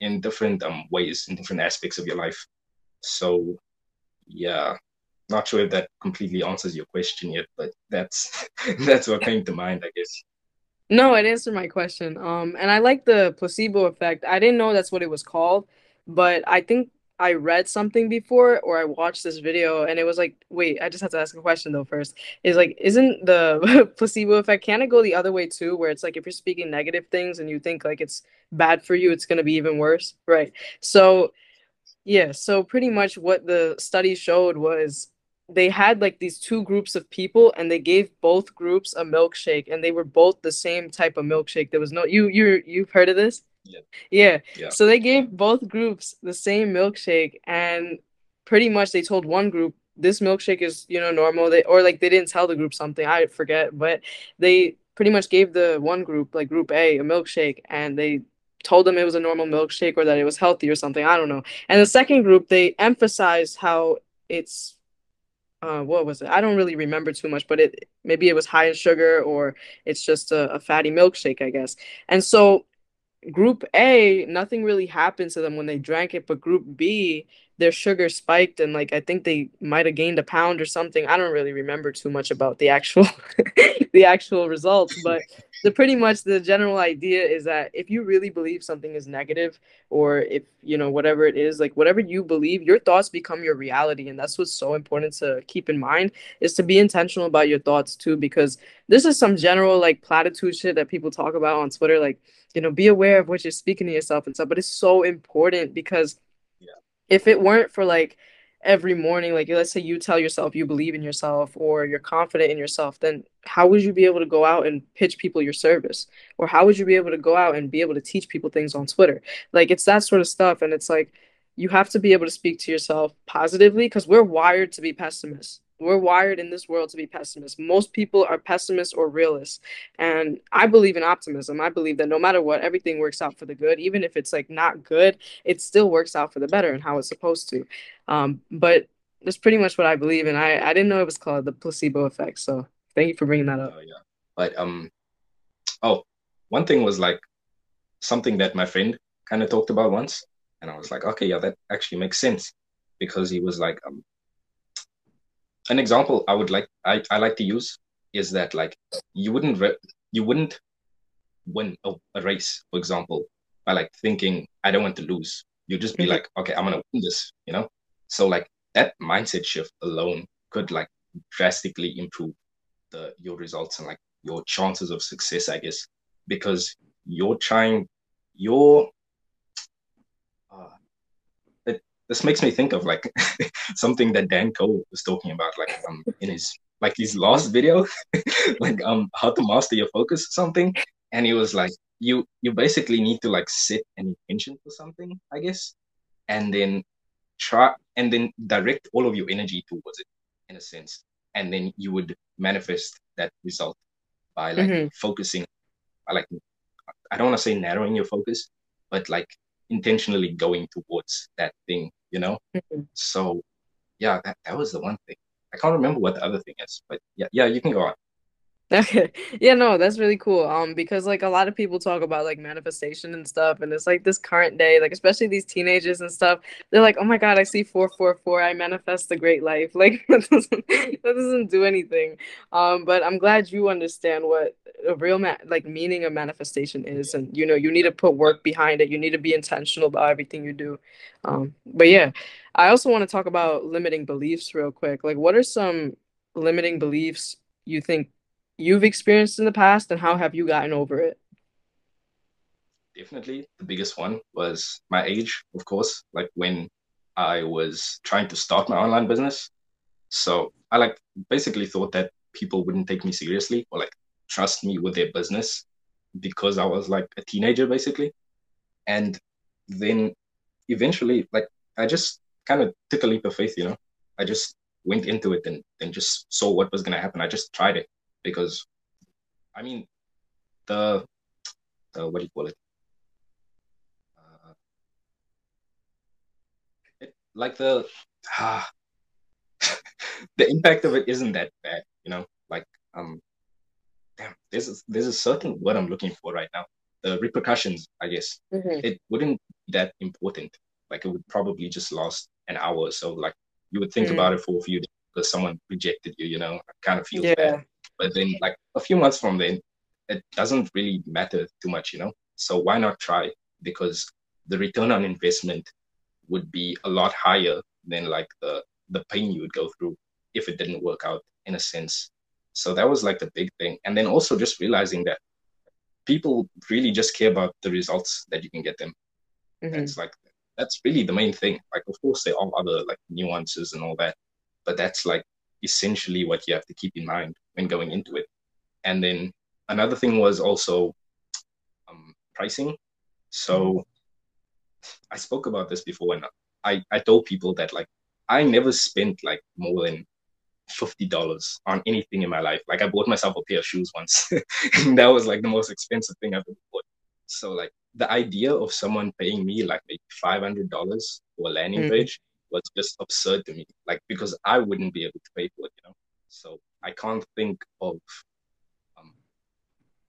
in different um ways, in different aspects of your life. So yeah, not sure if that completely answers your question yet, but that's that's what came to mind, I guess. No, it answered my question. Um, and I like the placebo effect. I didn't know that's what it was called, but I think I read something before, or I watched this video, and it was like, wait, I just have to ask a question though first. Is like, isn't the placebo effect, can it go the other way too, where it's like if you're speaking negative things and you think like it's bad for you, it's going to be even worse, right? So yeah, so pretty much what the study showed was they had like these two groups of people, and they gave both groups a milkshake, and they were both the same type of milkshake. There was no, you you you've heard of this? Yeah. yeah. Yeah. So they gave both groups the same milkshake, and pretty much they told one group, this milkshake is, you know, normal. They, or like they didn't tell the group something, I forget, but they pretty much gave the one group, like group A, a milkshake, and they told them it was a normal milkshake or that it was healthy or something. I don't know. And the second group, they emphasized how it's, Uh, what was it? I don't really remember too much, but it maybe it was high in sugar, or it's just a, a fatty milkshake, I guess. And so group A, nothing really happened to them when they drank it, but group B, their sugar spiked, and like I think they might have gained a pound or something. I don't really remember too much about the actual the actual results, but the pretty much the general idea is that if you really believe something is negative, or if you know whatever it is, like whatever you believe, your thoughts become your reality. And that's what's so important to keep in mind, is to be intentional about your thoughts too, because this is some general like platitude shit that people talk about on Twitter, like, you know, be aware of what you're speaking to yourself and stuff, but it's so important because if it weren't for like every morning, like let's say you tell yourself you believe in yourself or you're confident in yourself, then how would you be able to go out and pitch people your service? Or how would you be able to go out and be able to teach people things on Twitter? Like it's that sort of stuff. And it's like, you have to be able to speak to yourself positively, because we're wired to be pessimists. We're wired in this world to be pessimists. Most people are pessimists or realists. And I believe in optimism. I believe that no matter what, everything works out for the good. Even if it's like not good, it still works out for the better and how it's supposed to. Um, but that's pretty much what I believe in. I, I didn't know it was called the placebo effect. So thank you for bringing that up. Oh, yeah. But, um, oh, one thing was like something that my friend kind of talked about once. And I was like, okay, yeah, that actually makes sense. Because he was like, um, an example I would like I, I like to use is that like you wouldn't re- you wouldn't win a, a race, for example, by like thinking I don't want to lose. You'd just be mm-hmm. like, okay, I'm gonna win this, you know. So like that mindset shift alone could like drastically improve the your results and like your chances of success, I guess, because you're trying your. This makes me think of like something that Dan Koe was talking about, like um, in his like his last video, like um how to master your focus or something. And he was like, you you basically need to like set an intention for something, I guess, and then try and then direct all of your energy towards it, in a sense. And then you would manifest that result by like mm-hmm. focusing, by like, I don't want to say narrowing your focus, but like intentionally going towards that thing, you know? Mm-hmm. So yeah, that, that was the one thing. I can't remember what the other thing is, but yeah, yeah, you can go on. Okay. Yeah, no, that's really cool. Um, because like a lot of people talk about like manifestation and stuff, and it's like this current day, like especially these teenagers and stuff, they're like, oh my God, I see four four four, I manifest a great life. Like that doesn't, that doesn't do anything. Um, but I'm glad you understand what a real ma- like meaning of manifestation is, and you know, you need to put work behind it. You need to be intentional about everything you do. Um, but yeah, I also want to talk about limiting beliefs real quick. Like, what are some limiting beliefs you think you've experienced in the past, and how have you gotten over it? Definitely the biggest one was my age, of course, like when I was trying to start my online business. So I like basically thought that people wouldn't take me seriously or like trust me with their business because I was like a teenager basically. And then eventually, like I just kind of took a leap of faith, you know, I just went into it and then just saw what was going to happen. I just tried it. Because, I mean, the, the what do you call it? Uh, it like the, ah, the impact of it isn't that bad, you know? Like, um, damn, there's a, there's a certain word I'm looking for right now. The repercussions, I guess. Mm-hmm. It wouldn't be that important. Like, it would probably just last an hour or so. Like, you would think mm-hmm. about it for a few days because someone rejected you, you know? It kind of feels yeah. bad. But then like a few months from then, it doesn't really matter too much, you know? So why not try? Because the return on investment would be a lot higher than like the, the pain you would go through if it didn't work out, in a sense. So that was like the big thing. And then also just realizing that people really just care about the results that you can get them. Mm-hmm. That's like, that's really the main thing. Like, of course, there are other like nuances and all that, but that's like essentially what you have to keep in mind when going into it. And then another thing was also um, pricing. So I spoke about this before, and I, I told people that like, I never spent like more than fifty dollars on anything in my life. Like I bought myself a pair of shoes once and that was like the most expensive thing I've ever bought. So like the idea of someone paying me like maybe five hundred dollars for a landing mm-hmm. page was just absurd to me, like, because I wouldn't be able to pay for it, you know? So I can't think of, um,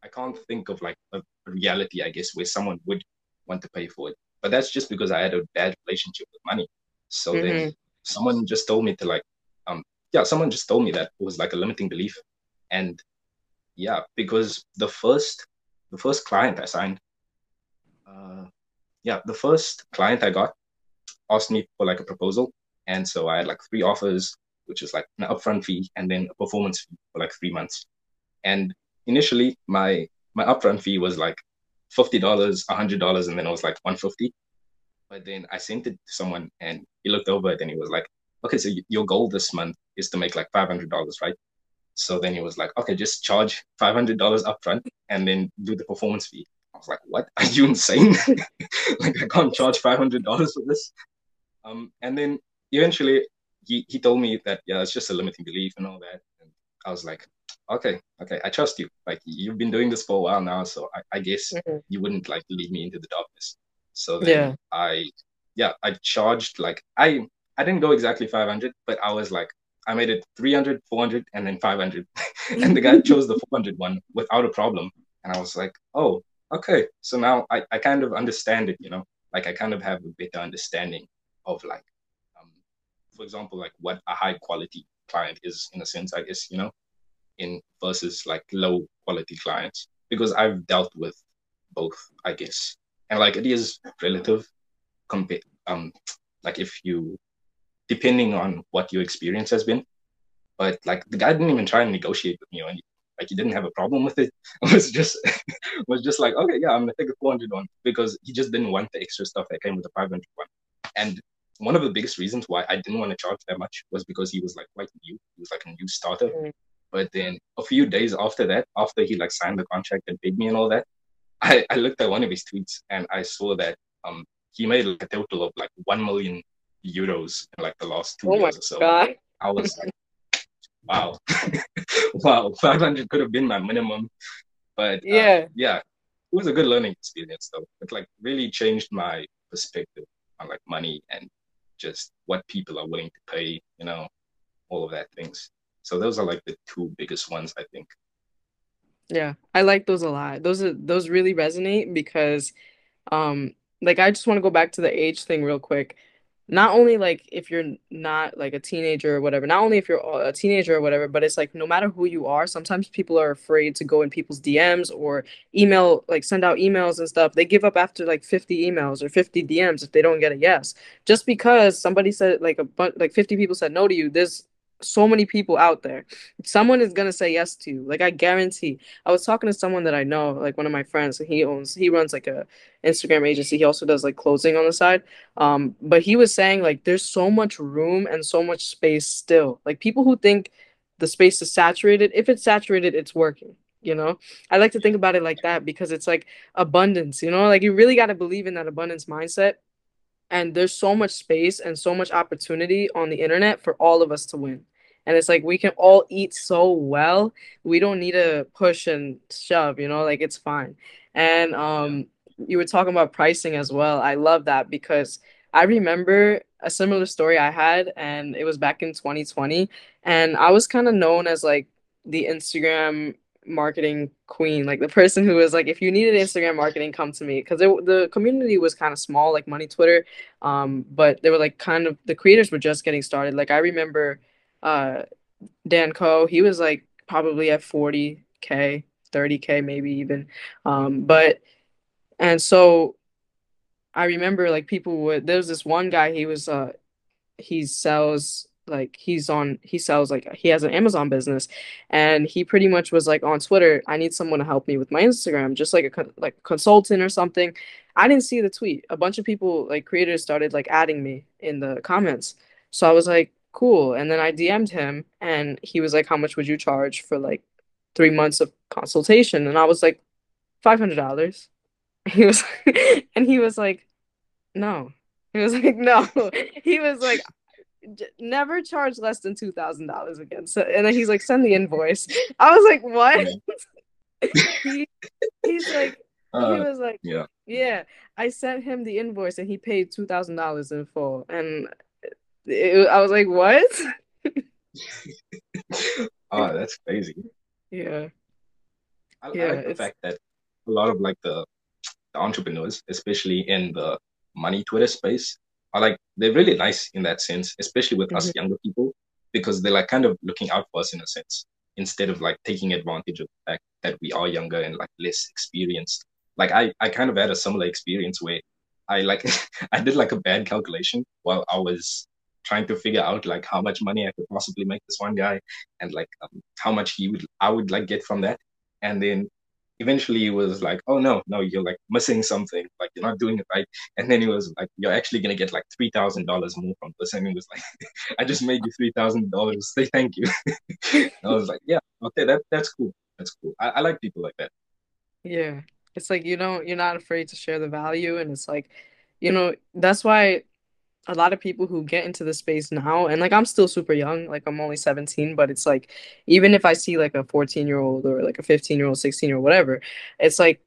I can't think of like a reality, I guess, where someone would want to pay for it. But that's just because I had a bad relationship with money. So mm-hmm. then someone just told me to like, um, yeah, someone just told me that it was like a limiting belief. And yeah, because the first, the first client I signed, uh, yeah, the first client I got, asked me for like a proposal. And so I had like three offers, which is like an upfront fee and then a performance fee for like three months. And initially my, my upfront fee was like fifty dollars, one hundred dollars, and then it was like one hundred fifty dollars. But then I sent it to someone and he looked over it and he was like, okay, so your goal this month is to make like five hundred dollars, right? So then he was like, okay, just charge five hundred dollars upfront and then do the performance fee. I was like, what? Are you insane? Like I can't charge five hundred dollars for this. Um, and then eventually he, he told me that, yeah, it's just a limiting belief and all that. And I was like, okay, okay, I trust you. Like you've been doing this for a while now. So I, I guess mm-hmm. you wouldn't like lead me into the darkness. So then yeah. I, yeah, I charged like, I, I didn't go exactly five hundred, but I was like, I made it three hundred, four hundred, and then five hundred. And the guy chose the four hundred one without a problem. And I was like, oh, okay. So now I, I kind of understand it, you know, like I kind of have a better understanding of like, um, for example, like what a high quality client is, in a sense, I guess, you know, in versus like low quality clients, because I've dealt with both, I guess. And like, it is relative compared, um, like if you, depending on what your experience has been, but like the guy didn't even try and negotiate with me or anything. Like he didn't have a problem with it. It was just, it was just like, okay, yeah, I'm gonna take a four hundred one, because he just didn't want the extra stuff that came with the five hundred one. And one of the biggest reasons why I didn't want to charge that much was because he was like quite new. He was like a new starter. Mm-hmm. But then a few days after that, after he like signed the contract and paid me and all that, I, I looked at one of his tweets and I saw that um he made like a total of like one million euros in like the last two oh years or so. God. I was like, wow, wow, five hundred could have been my minimum. But yeah, uh, yeah, it was a good learning experience though. It like really changed my perspective on like money and just what people are willing to pay, you know, all of that things. So those are like the two biggest ones, I think. Yeah, I like those a lot. Those are those really resonate because, um, like, I just want to go back to the age thing real quick. Not only like if you're not like a teenager or whatever, not only if you're a teenager or whatever, but it's like no matter who you are, sometimes people are afraid to go in people's D Ms or email, like send out emails and stuff. They give up after like fifty emails or fifty D Ms if they don't get a yes. Just because somebody said like a bunch, like fifty people said no to you, there's so many people out there. Someone is gonna say yes to you. Like I guarantee. I was talking to someone that I know, like one of my friends, and he owns, he runs like a Instagram agency. He also does like clothing on the side. Um, but he was saying like there's so much room and so much space still. Like people who think the space is saturated, if it's saturated, it's working. You know, I like to think about it like that because it's like abundance. You know, like you really got to believe in that abundance mindset. And there's so much space and so much opportunity on the internet for all of us to win. And it's like, we can all eat so well. We don't need to push and shove, you know, like it's fine. And um, you were talking about pricing as well. I love that because I remember a similar story I had, and it was back in twenty twenty. And I was kind of known as like the Instagram marketing queen, like the person who was like, if you needed Instagram marketing, come to me, because the community was kind of small, like Money Twitter, um but they were like kind of, the creators were just getting started. Like I remember uh Dan Koe, he was like probably at forty K, thirty K maybe even, um but and so I remember like people would, there was this one guy, he was uh he sells like he's on he sells like he has an Amazon business, and he pretty much was like on Twitter, I need someone to help me with my Instagram, just like a like consultant or something. I didn't see the tweet. A bunch of people, like creators, started like adding me in the comments, so I was like cool. And then I D M'd him, and he was like, how much would you charge for like three months of consultation? And I was like five hundred dollars. He was and he was like no he was like no he was like never charge less than two thousand dollars again. So and then he's like, send the invoice. I was like, what? Yeah. he, he's like, uh, he was like, yeah, yeah. I sent him the invoice, and he paid two thousand dollars in full. And it, I was like, what? Oh, that's crazy. Yeah, I, yeah, I like the fact that a lot of like the, the entrepreneurs, especially in the money Twitter space, are like, they're really nice in that sense, especially with mm-hmm. us younger people, because they're like kind of looking out for us in a sense, instead of like taking advantage of the fact that we are younger and like less experienced. Like I, I kind of had a similar experience where I like, I did like a bad calculation while I was trying to figure out like how much money I could possibly make this one guy, and like um, how much he would, I would like get from that. And then eventually he was like, oh, no, no, you're like missing something. Like, you're not doing it right. And then he was like, you're actually going to get like three thousand dollars more from this. And he was like, I just made you three thousand dollars. Say thank you. I was like, yeah, okay, that that's cool. That's cool. I, I like people like that. Yeah. It's like, you don't, you're not afraid to share the value. And it's like, you know, that's why a lot of people who get into the space now, and like I'm still super young, like I'm only seventeen, but it's like even if I see like a fourteen year old or like a fifteen year old, sixteen or whatever, it's like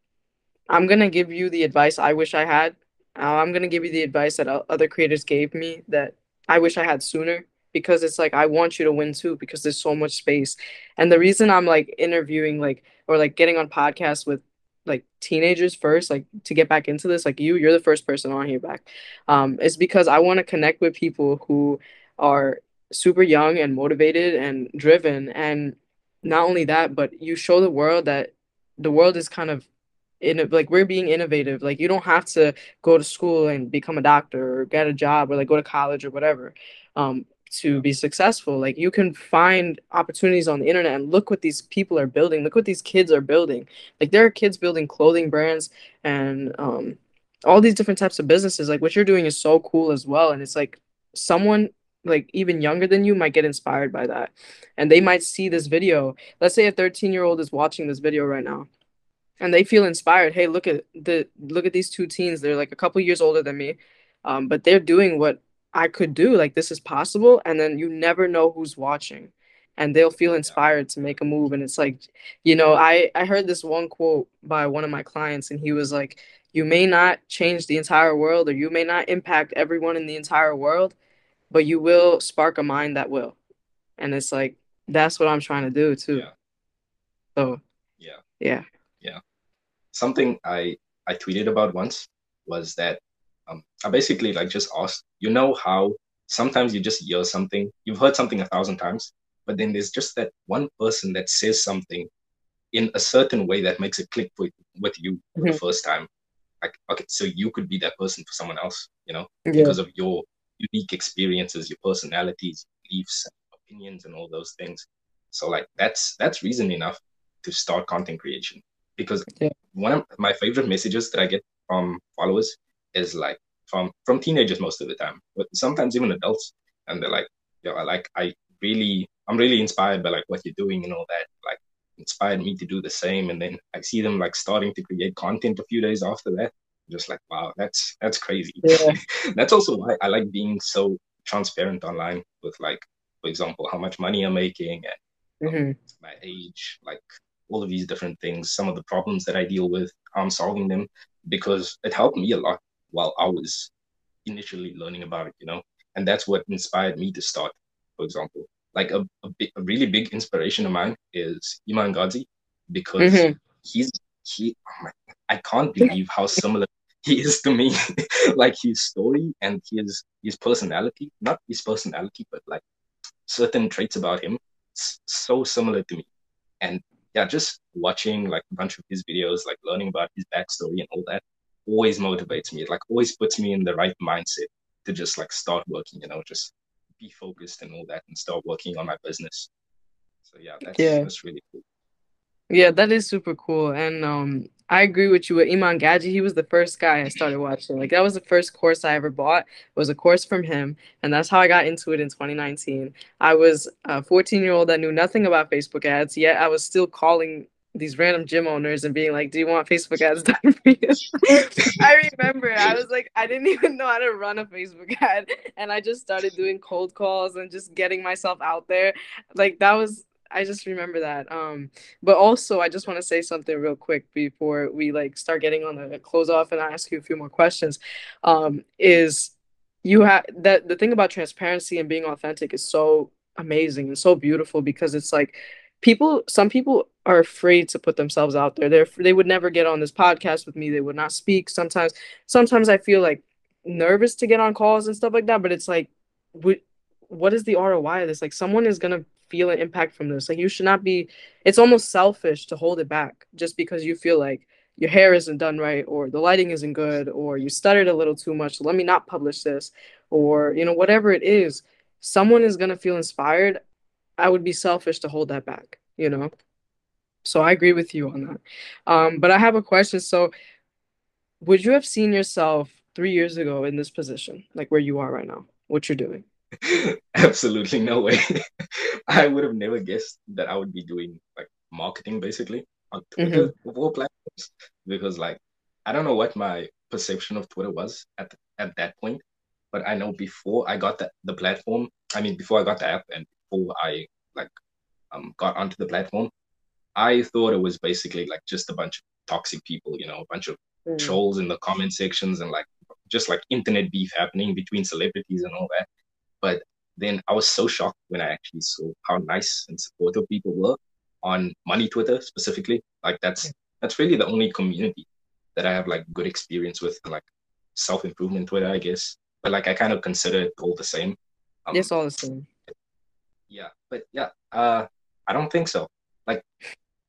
I'm gonna give you the advice I wish I had. I'm gonna give you the advice that other creators gave me that I wish I had sooner, because it's like I want you to win too, because there's so much space. And the reason I'm like interviewing like or like getting on podcasts with like teenagers first, like to get back into this, like you you're the first person on here back, um it's because I want to connect with people who are super young and motivated and driven. And not only that, but you show the world that the world is kind of in a, like we're being innovative. Like you don't have to go to school and become a doctor or get a job or like go to college or whatever um to be successful. Like you can find opportunities on the internet, and look what these people are building. Look what these kids are building. Like there are kids building clothing brands and um, all these different types of businesses. Like what you're doing is so cool as well. And it's like someone like even younger than you might get inspired by that. And they might see this video. Let's say a thirteen year old is watching this video right now, and they feel inspired. Hey, look at the, look at these two teens. They're like a couple years older than me, um, but they're doing what I could do, like, this is possible. And then you never know who's watching, and they'll feel inspired to make a move. And it's like, you know, I, I heard this one quote by one of my clients, and he was like, you may not change the entire world, or you may not impact everyone in the entire world, but you will spark a mind that will. And it's like, that's what I'm trying to do too. Yeah. So yeah. Yeah. Yeah. Something I, I tweeted about once was that um, I basically like just asked, you know how sometimes you just hear something, you've heard something a thousand times, but then there's just that one person that says something in a certain way that makes it click with, with you for mm-hmm. the first time. Like, okay, so you could be that person for someone else, you know, yeah. because of your unique experiences, your personalities, beliefs, opinions, and all those things. So like, that's, that's reason enough to start content creation. Because yeah. one of my favorite messages that I get from followers is like from, from teenagers most of the time, but sometimes even adults. And they're like, you know, like, I really, I'm really inspired by like what you're doing and all that, like inspired me to do the same. And then I see them like starting to create content a few days after that. I'm just like, wow, that's, that's crazy. Yeah. That's also why I like being so transparent online with like, for example, how much money I'm making and mm-hmm. um, my age, like all of these different things, some of the problems that I deal with, how I'm solving them, because it helped me a lot while I was initially learning about it, you know, and that's what inspired me to start, for example. Like a, a, big, a really big inspiration of mine is Iman Gadzhi, because mm-hmm. he's, he, oh my, I can't believe how similar he is to me. Like his story and his, his personality, not his personality, but like certain traits about him, so similar to me. And yeah, just watching like a bunch of his videos, like learning about his backstory and all that always motivates me. It like always puts me in the right mindset to just like start working, you know, just be focused and all that and start working on my business. So yeah, that's, yeah. that's really cool. Yeah, that is super cool. And um, I agree with you with Iman Gadzhi. He was the first guy I started watching. Like, that was the first course I ever bought, was a course from him. And that's how I got into it in twenty nineteen. I was a fourteen-year-old that knew nothing about Facebook ads, yet I was still calling these random gym owners and being like, do you want Facebook ads done for you? I remember I was like, I didn't even know how to run a Facebook ad. And I just started doing cold calls and just getting myself out there. Like, that was... I just remember that. Um, but also, I just want to say something real quick before we like start getting on the close off and I ask you a few more questions. Um, is you have that the thing about transparency and being authentic is so amazing and so beautiful, because it's like people, some people are afraid to put themselves out there. They're they would never get on this podcast with me. They would not speak. Sometimes, sometimes I feel like nervous to get on calls and stuff like that. But it's like, what, what is the R O I of this? Like, someone is gonna feel an impact from this. Like, you should not be, it's almost selfish to hold it back just because you feel like your hair isn't done right, or the lighting isn't good, or you stuttered a little too much, so let me not publish this, or, you know, whatever it is, someone is going to feel inspired. I would be selfish to hold that back, you know? So I agree with you on that. Um, but I have a question. So would you have seen yourself three years ago in this position, like where you are right now, what you're doing? Absolutely no way. I would have never guessed that I would be doing like marketing basically on Twitter mm-hmm. of all platforms, because like I don't know what my perception of Twitter was at the, at that point, but I know before I got the, the platform, I mean before I got the app and before I like um got onto the platform, I thought it was basically like just a bunch of toxic people, you know, a bunch of mm. trolls in the comment sections and like just like internet beef happening between celebrities and all that. But then I was so shocked when I actually saw how nice and supportive people were on Money Twitter specifically. Like that's, yeah. that's really the only community that I have like good experience with, like self-improvement Twitter, I guess. But like, I kind of consider it all the same. Um, it's all the same. Yeah. But yeah, uh, I don't think so. Like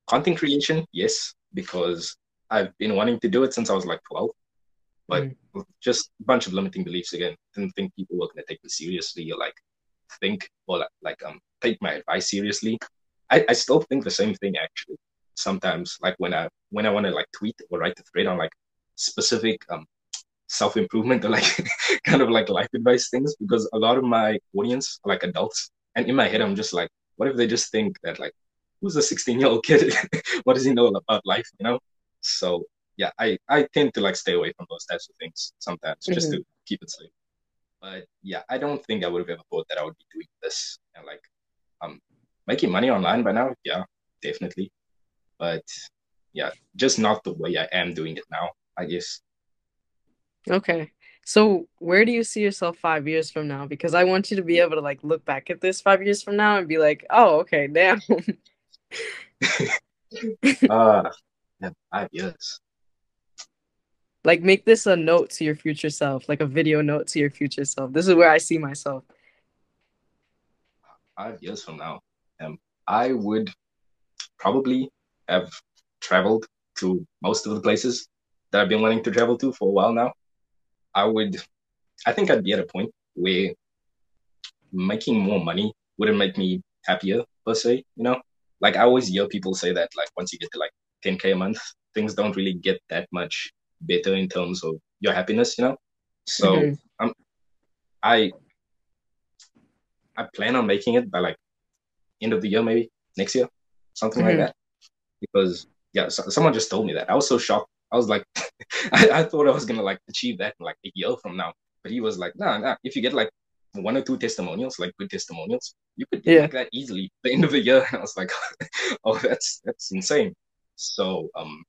content creation. Yes, because I've been wanting to do it since I was like twelve. But mm. just a bunch of limiting beliefs again. Didn't think people were going to take me seriously or like think or like, like um take my advice seriously. I, I still think the same thing actually. Sometimes like when I when I want to like tweet or write a thread on like specific um self improvement or like kind of like life advice things, because a lot of my audience are like adults, and in my head I'm just like, what if they just think that like, who's a sixteen year old kid? What does he know about life? You know? So. Yeah, I, I tend to like stay away from those types of things sometimes mm-hmm. just to keep it safe. But yeah, I don't think I would have ever thought that I would be doing this. And like, um, making money online by now, yeah, definitely. But yeah, just not the way I am doing it now, I guess. Okay. So where do you see yourself five years from now? Because I want you to be able to like look back at this five years from now and be like, oh, okay, damn. uh, yeah, five years. Like make this a note to your future self, like a video note to your future self. This is where I see myself. Five years from now, um, I would probably have traveled to most of the places that I've been wanting to travel to for a while now. I would, I think I'd be at a point where making more money wouldn't make me happier per se, you know? Like I always hear people say that like once you get to like ten K a month, things don't really get that much better in terms of your happiness, you know? So mm-hmm. I'm, I, I plan on making it by like end of the year, maybe next year, something mm-hmm. like that. Because yeah, so, someone just told me that. I was so shocked. I was like, I, I thought I was going to like achieve that in like a year from now. But he was like, nah, nah, if you get like one or two testimonials, like good testimonials, you could get yeah. like that easily at the end of the year. And I was like, oh, that's, that's insane. So um,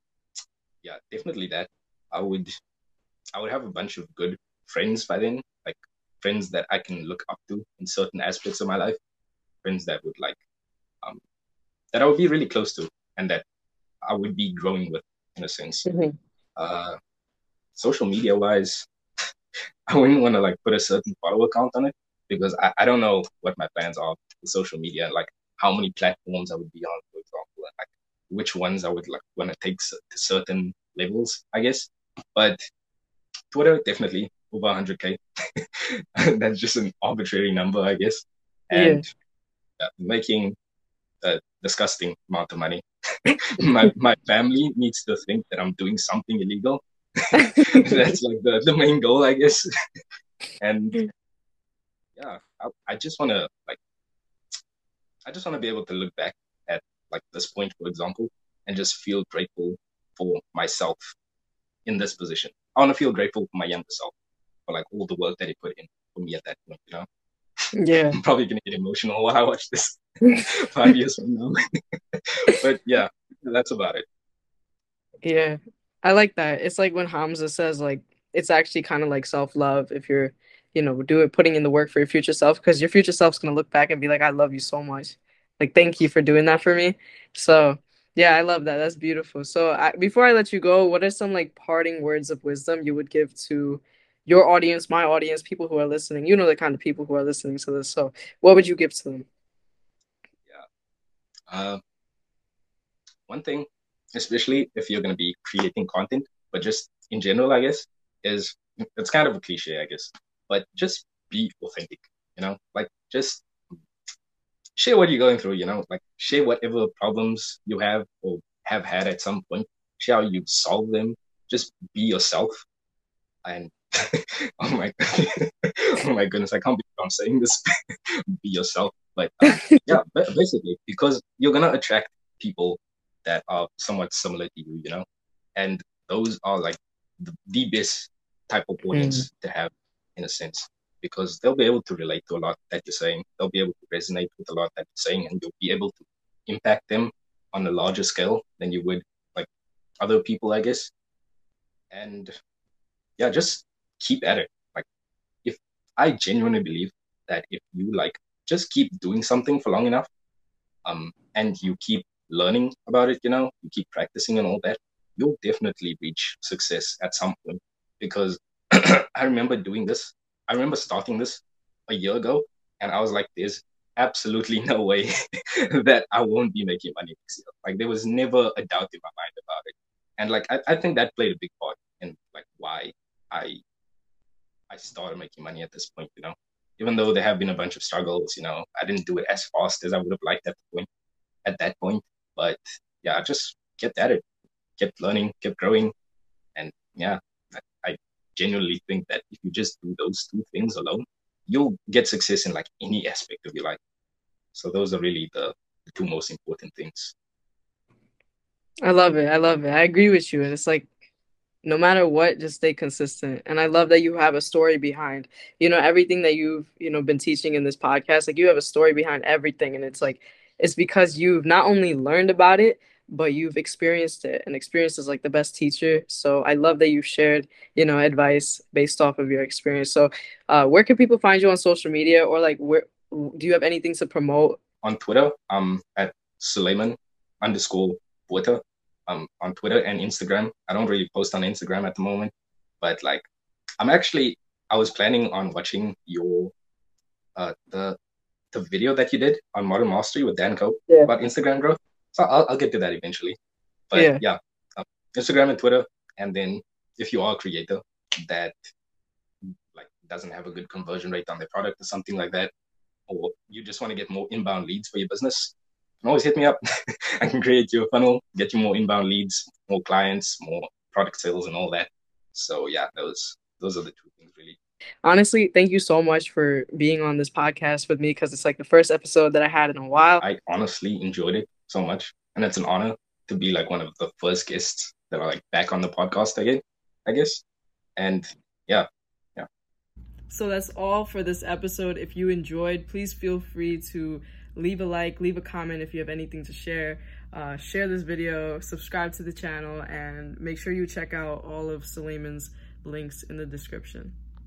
yeah, definitely that. I would, I would have a bunch of good friends by then, like friends that I can look up to in certain aspects of my life, friends that would like, um, that I would be really close to and that I would be growing with. In a sense, mm-hmm. uh, social media wise, I wouldn't want to like put a certain follower count on it because I, I don't know what my plans are with social media, like how many platforms I would be on, for example, and, like which ones I would like want to take to certain levels, I guess. But Twitter, definitely over one hundred K. That's just an arbitrary number, I guess. And yeah. uh, making a disgusting amount of money. my my family needs to think that I'm doing something illegal. That's like the, the main goal, I guess. And yeah, I, I just want to like, I just want to be able to look back at like this point, for example, and just feel grateful for myself in this position. I want to feel grateful for my younger self for like all the work that he put in for me at that point, you know? Yeah, I'm probably gonna get emotional while I watch this five years from now. But yeah, that's about it. Yeah, I like that. It's like when Hamza says like it's actually kind of like self-love if you're, you know, do it putting in the work for your future self, because your future self's gonna look back and be like, I love you so much, like thank you for doing that for me. So yeah, I love that. That's beautiful. So I, before I let you go, what are some like parting words of wisdom you would give to your audience, my audience, people who are listening? You know the kind of people who are listening to this. So what would you give to them? Yeah. Uh, one thing, especially if you're going to be creating content, but just in general, I guess, is it's kind of a cliche, I guess, but just be authentic, you know, like just share what you're going through, you know, like share whatever problems you have or have had at some point, share how you solve them, just be yourself. And oh my god! Oh my goodness! I can't believe I'm saying this. Be yourself, but um, yeah, basically, because you're gonna attract people that are somewhat similar to you, you know, and those are like the, the best type of audience mm. to have, in a sense, because they'll be able to relate to a lot that you're saying. They'll be able to resonate with a lot that you're saying, and you'll be able to impact them on a larger scale than you would like other people, I guess. And yeah, just keep at it. Like, if I genuinely believe that if you like just keep doing something for long enough, um, and you keep learning about it, you know, you keep practicing and all that, you'll definitely reach success at some point. Because I remember doing this. I remember starting this a year ago, and I was like, "There's absolutely no way that I won't be making money next year." Like, there was never a doubt in my mind about it. And like, I, I think that played a big part in like why I. I started making money at this point, you know, even though there have been a bunch of struggles, you know, I didn't do it as fast as I would have liked at the point, at that point. But yeah, I just kept at it, kept learning, kept growing. And yeah, I, I genuinely think that if you just do those two things alone, you'll get success in like any aspect of your life. So those are really the, the two most important things. I love it. I love it. I agree with you. And it's like, no matter what, just stay consistent. And I love that you have a story behind, you know, everything that you've, you know, been teaching in this podcast. Like, you have a story behind everything. And it's like, it's because you've not only learned about it, but you've experienced it, and experience is like the best teacher. So I love that you've shared, you know, advice based off of your experience. So uh, where can people find you on social media, or like, where do you have anything to promote? On Twitter, um, at Suleiman underscore Bueta, um, on Twitter and Instagram. I don't really post on Instagram at the moment, but like, I'm actually, I was planning on watching your, uh, the, the video that you did on Modern Mastery with Dan Koe, yeah, about Instagram growth. So I'll, I'll get to that eventually. But yeah, yeah um, Instagram and Twitter. And then if you are a creator that like doesn't have a good conversion rate on their product or something like that, or you just want to get more inbound leads for your business, you can always hit me up. I can create you a funnel, get you more inbound leads, more clients, more product sales and all that. So yeah, those those are the two things really. Honestly, thank you so much for being on this podcast with me, because it's like the first episode that I had in a while. I honestly enjoyed it so much, and it's an honor to be like one of the first guests that are like back on the podcast again, I guess. And yeah, yeah. So that's all for this episode. If you enjoyed, please feel free to leave a like, leave a comment if you have anything to share. Uh, share this video, subscribe to the channel, and make sure you check out all of Suleiman's links in the description.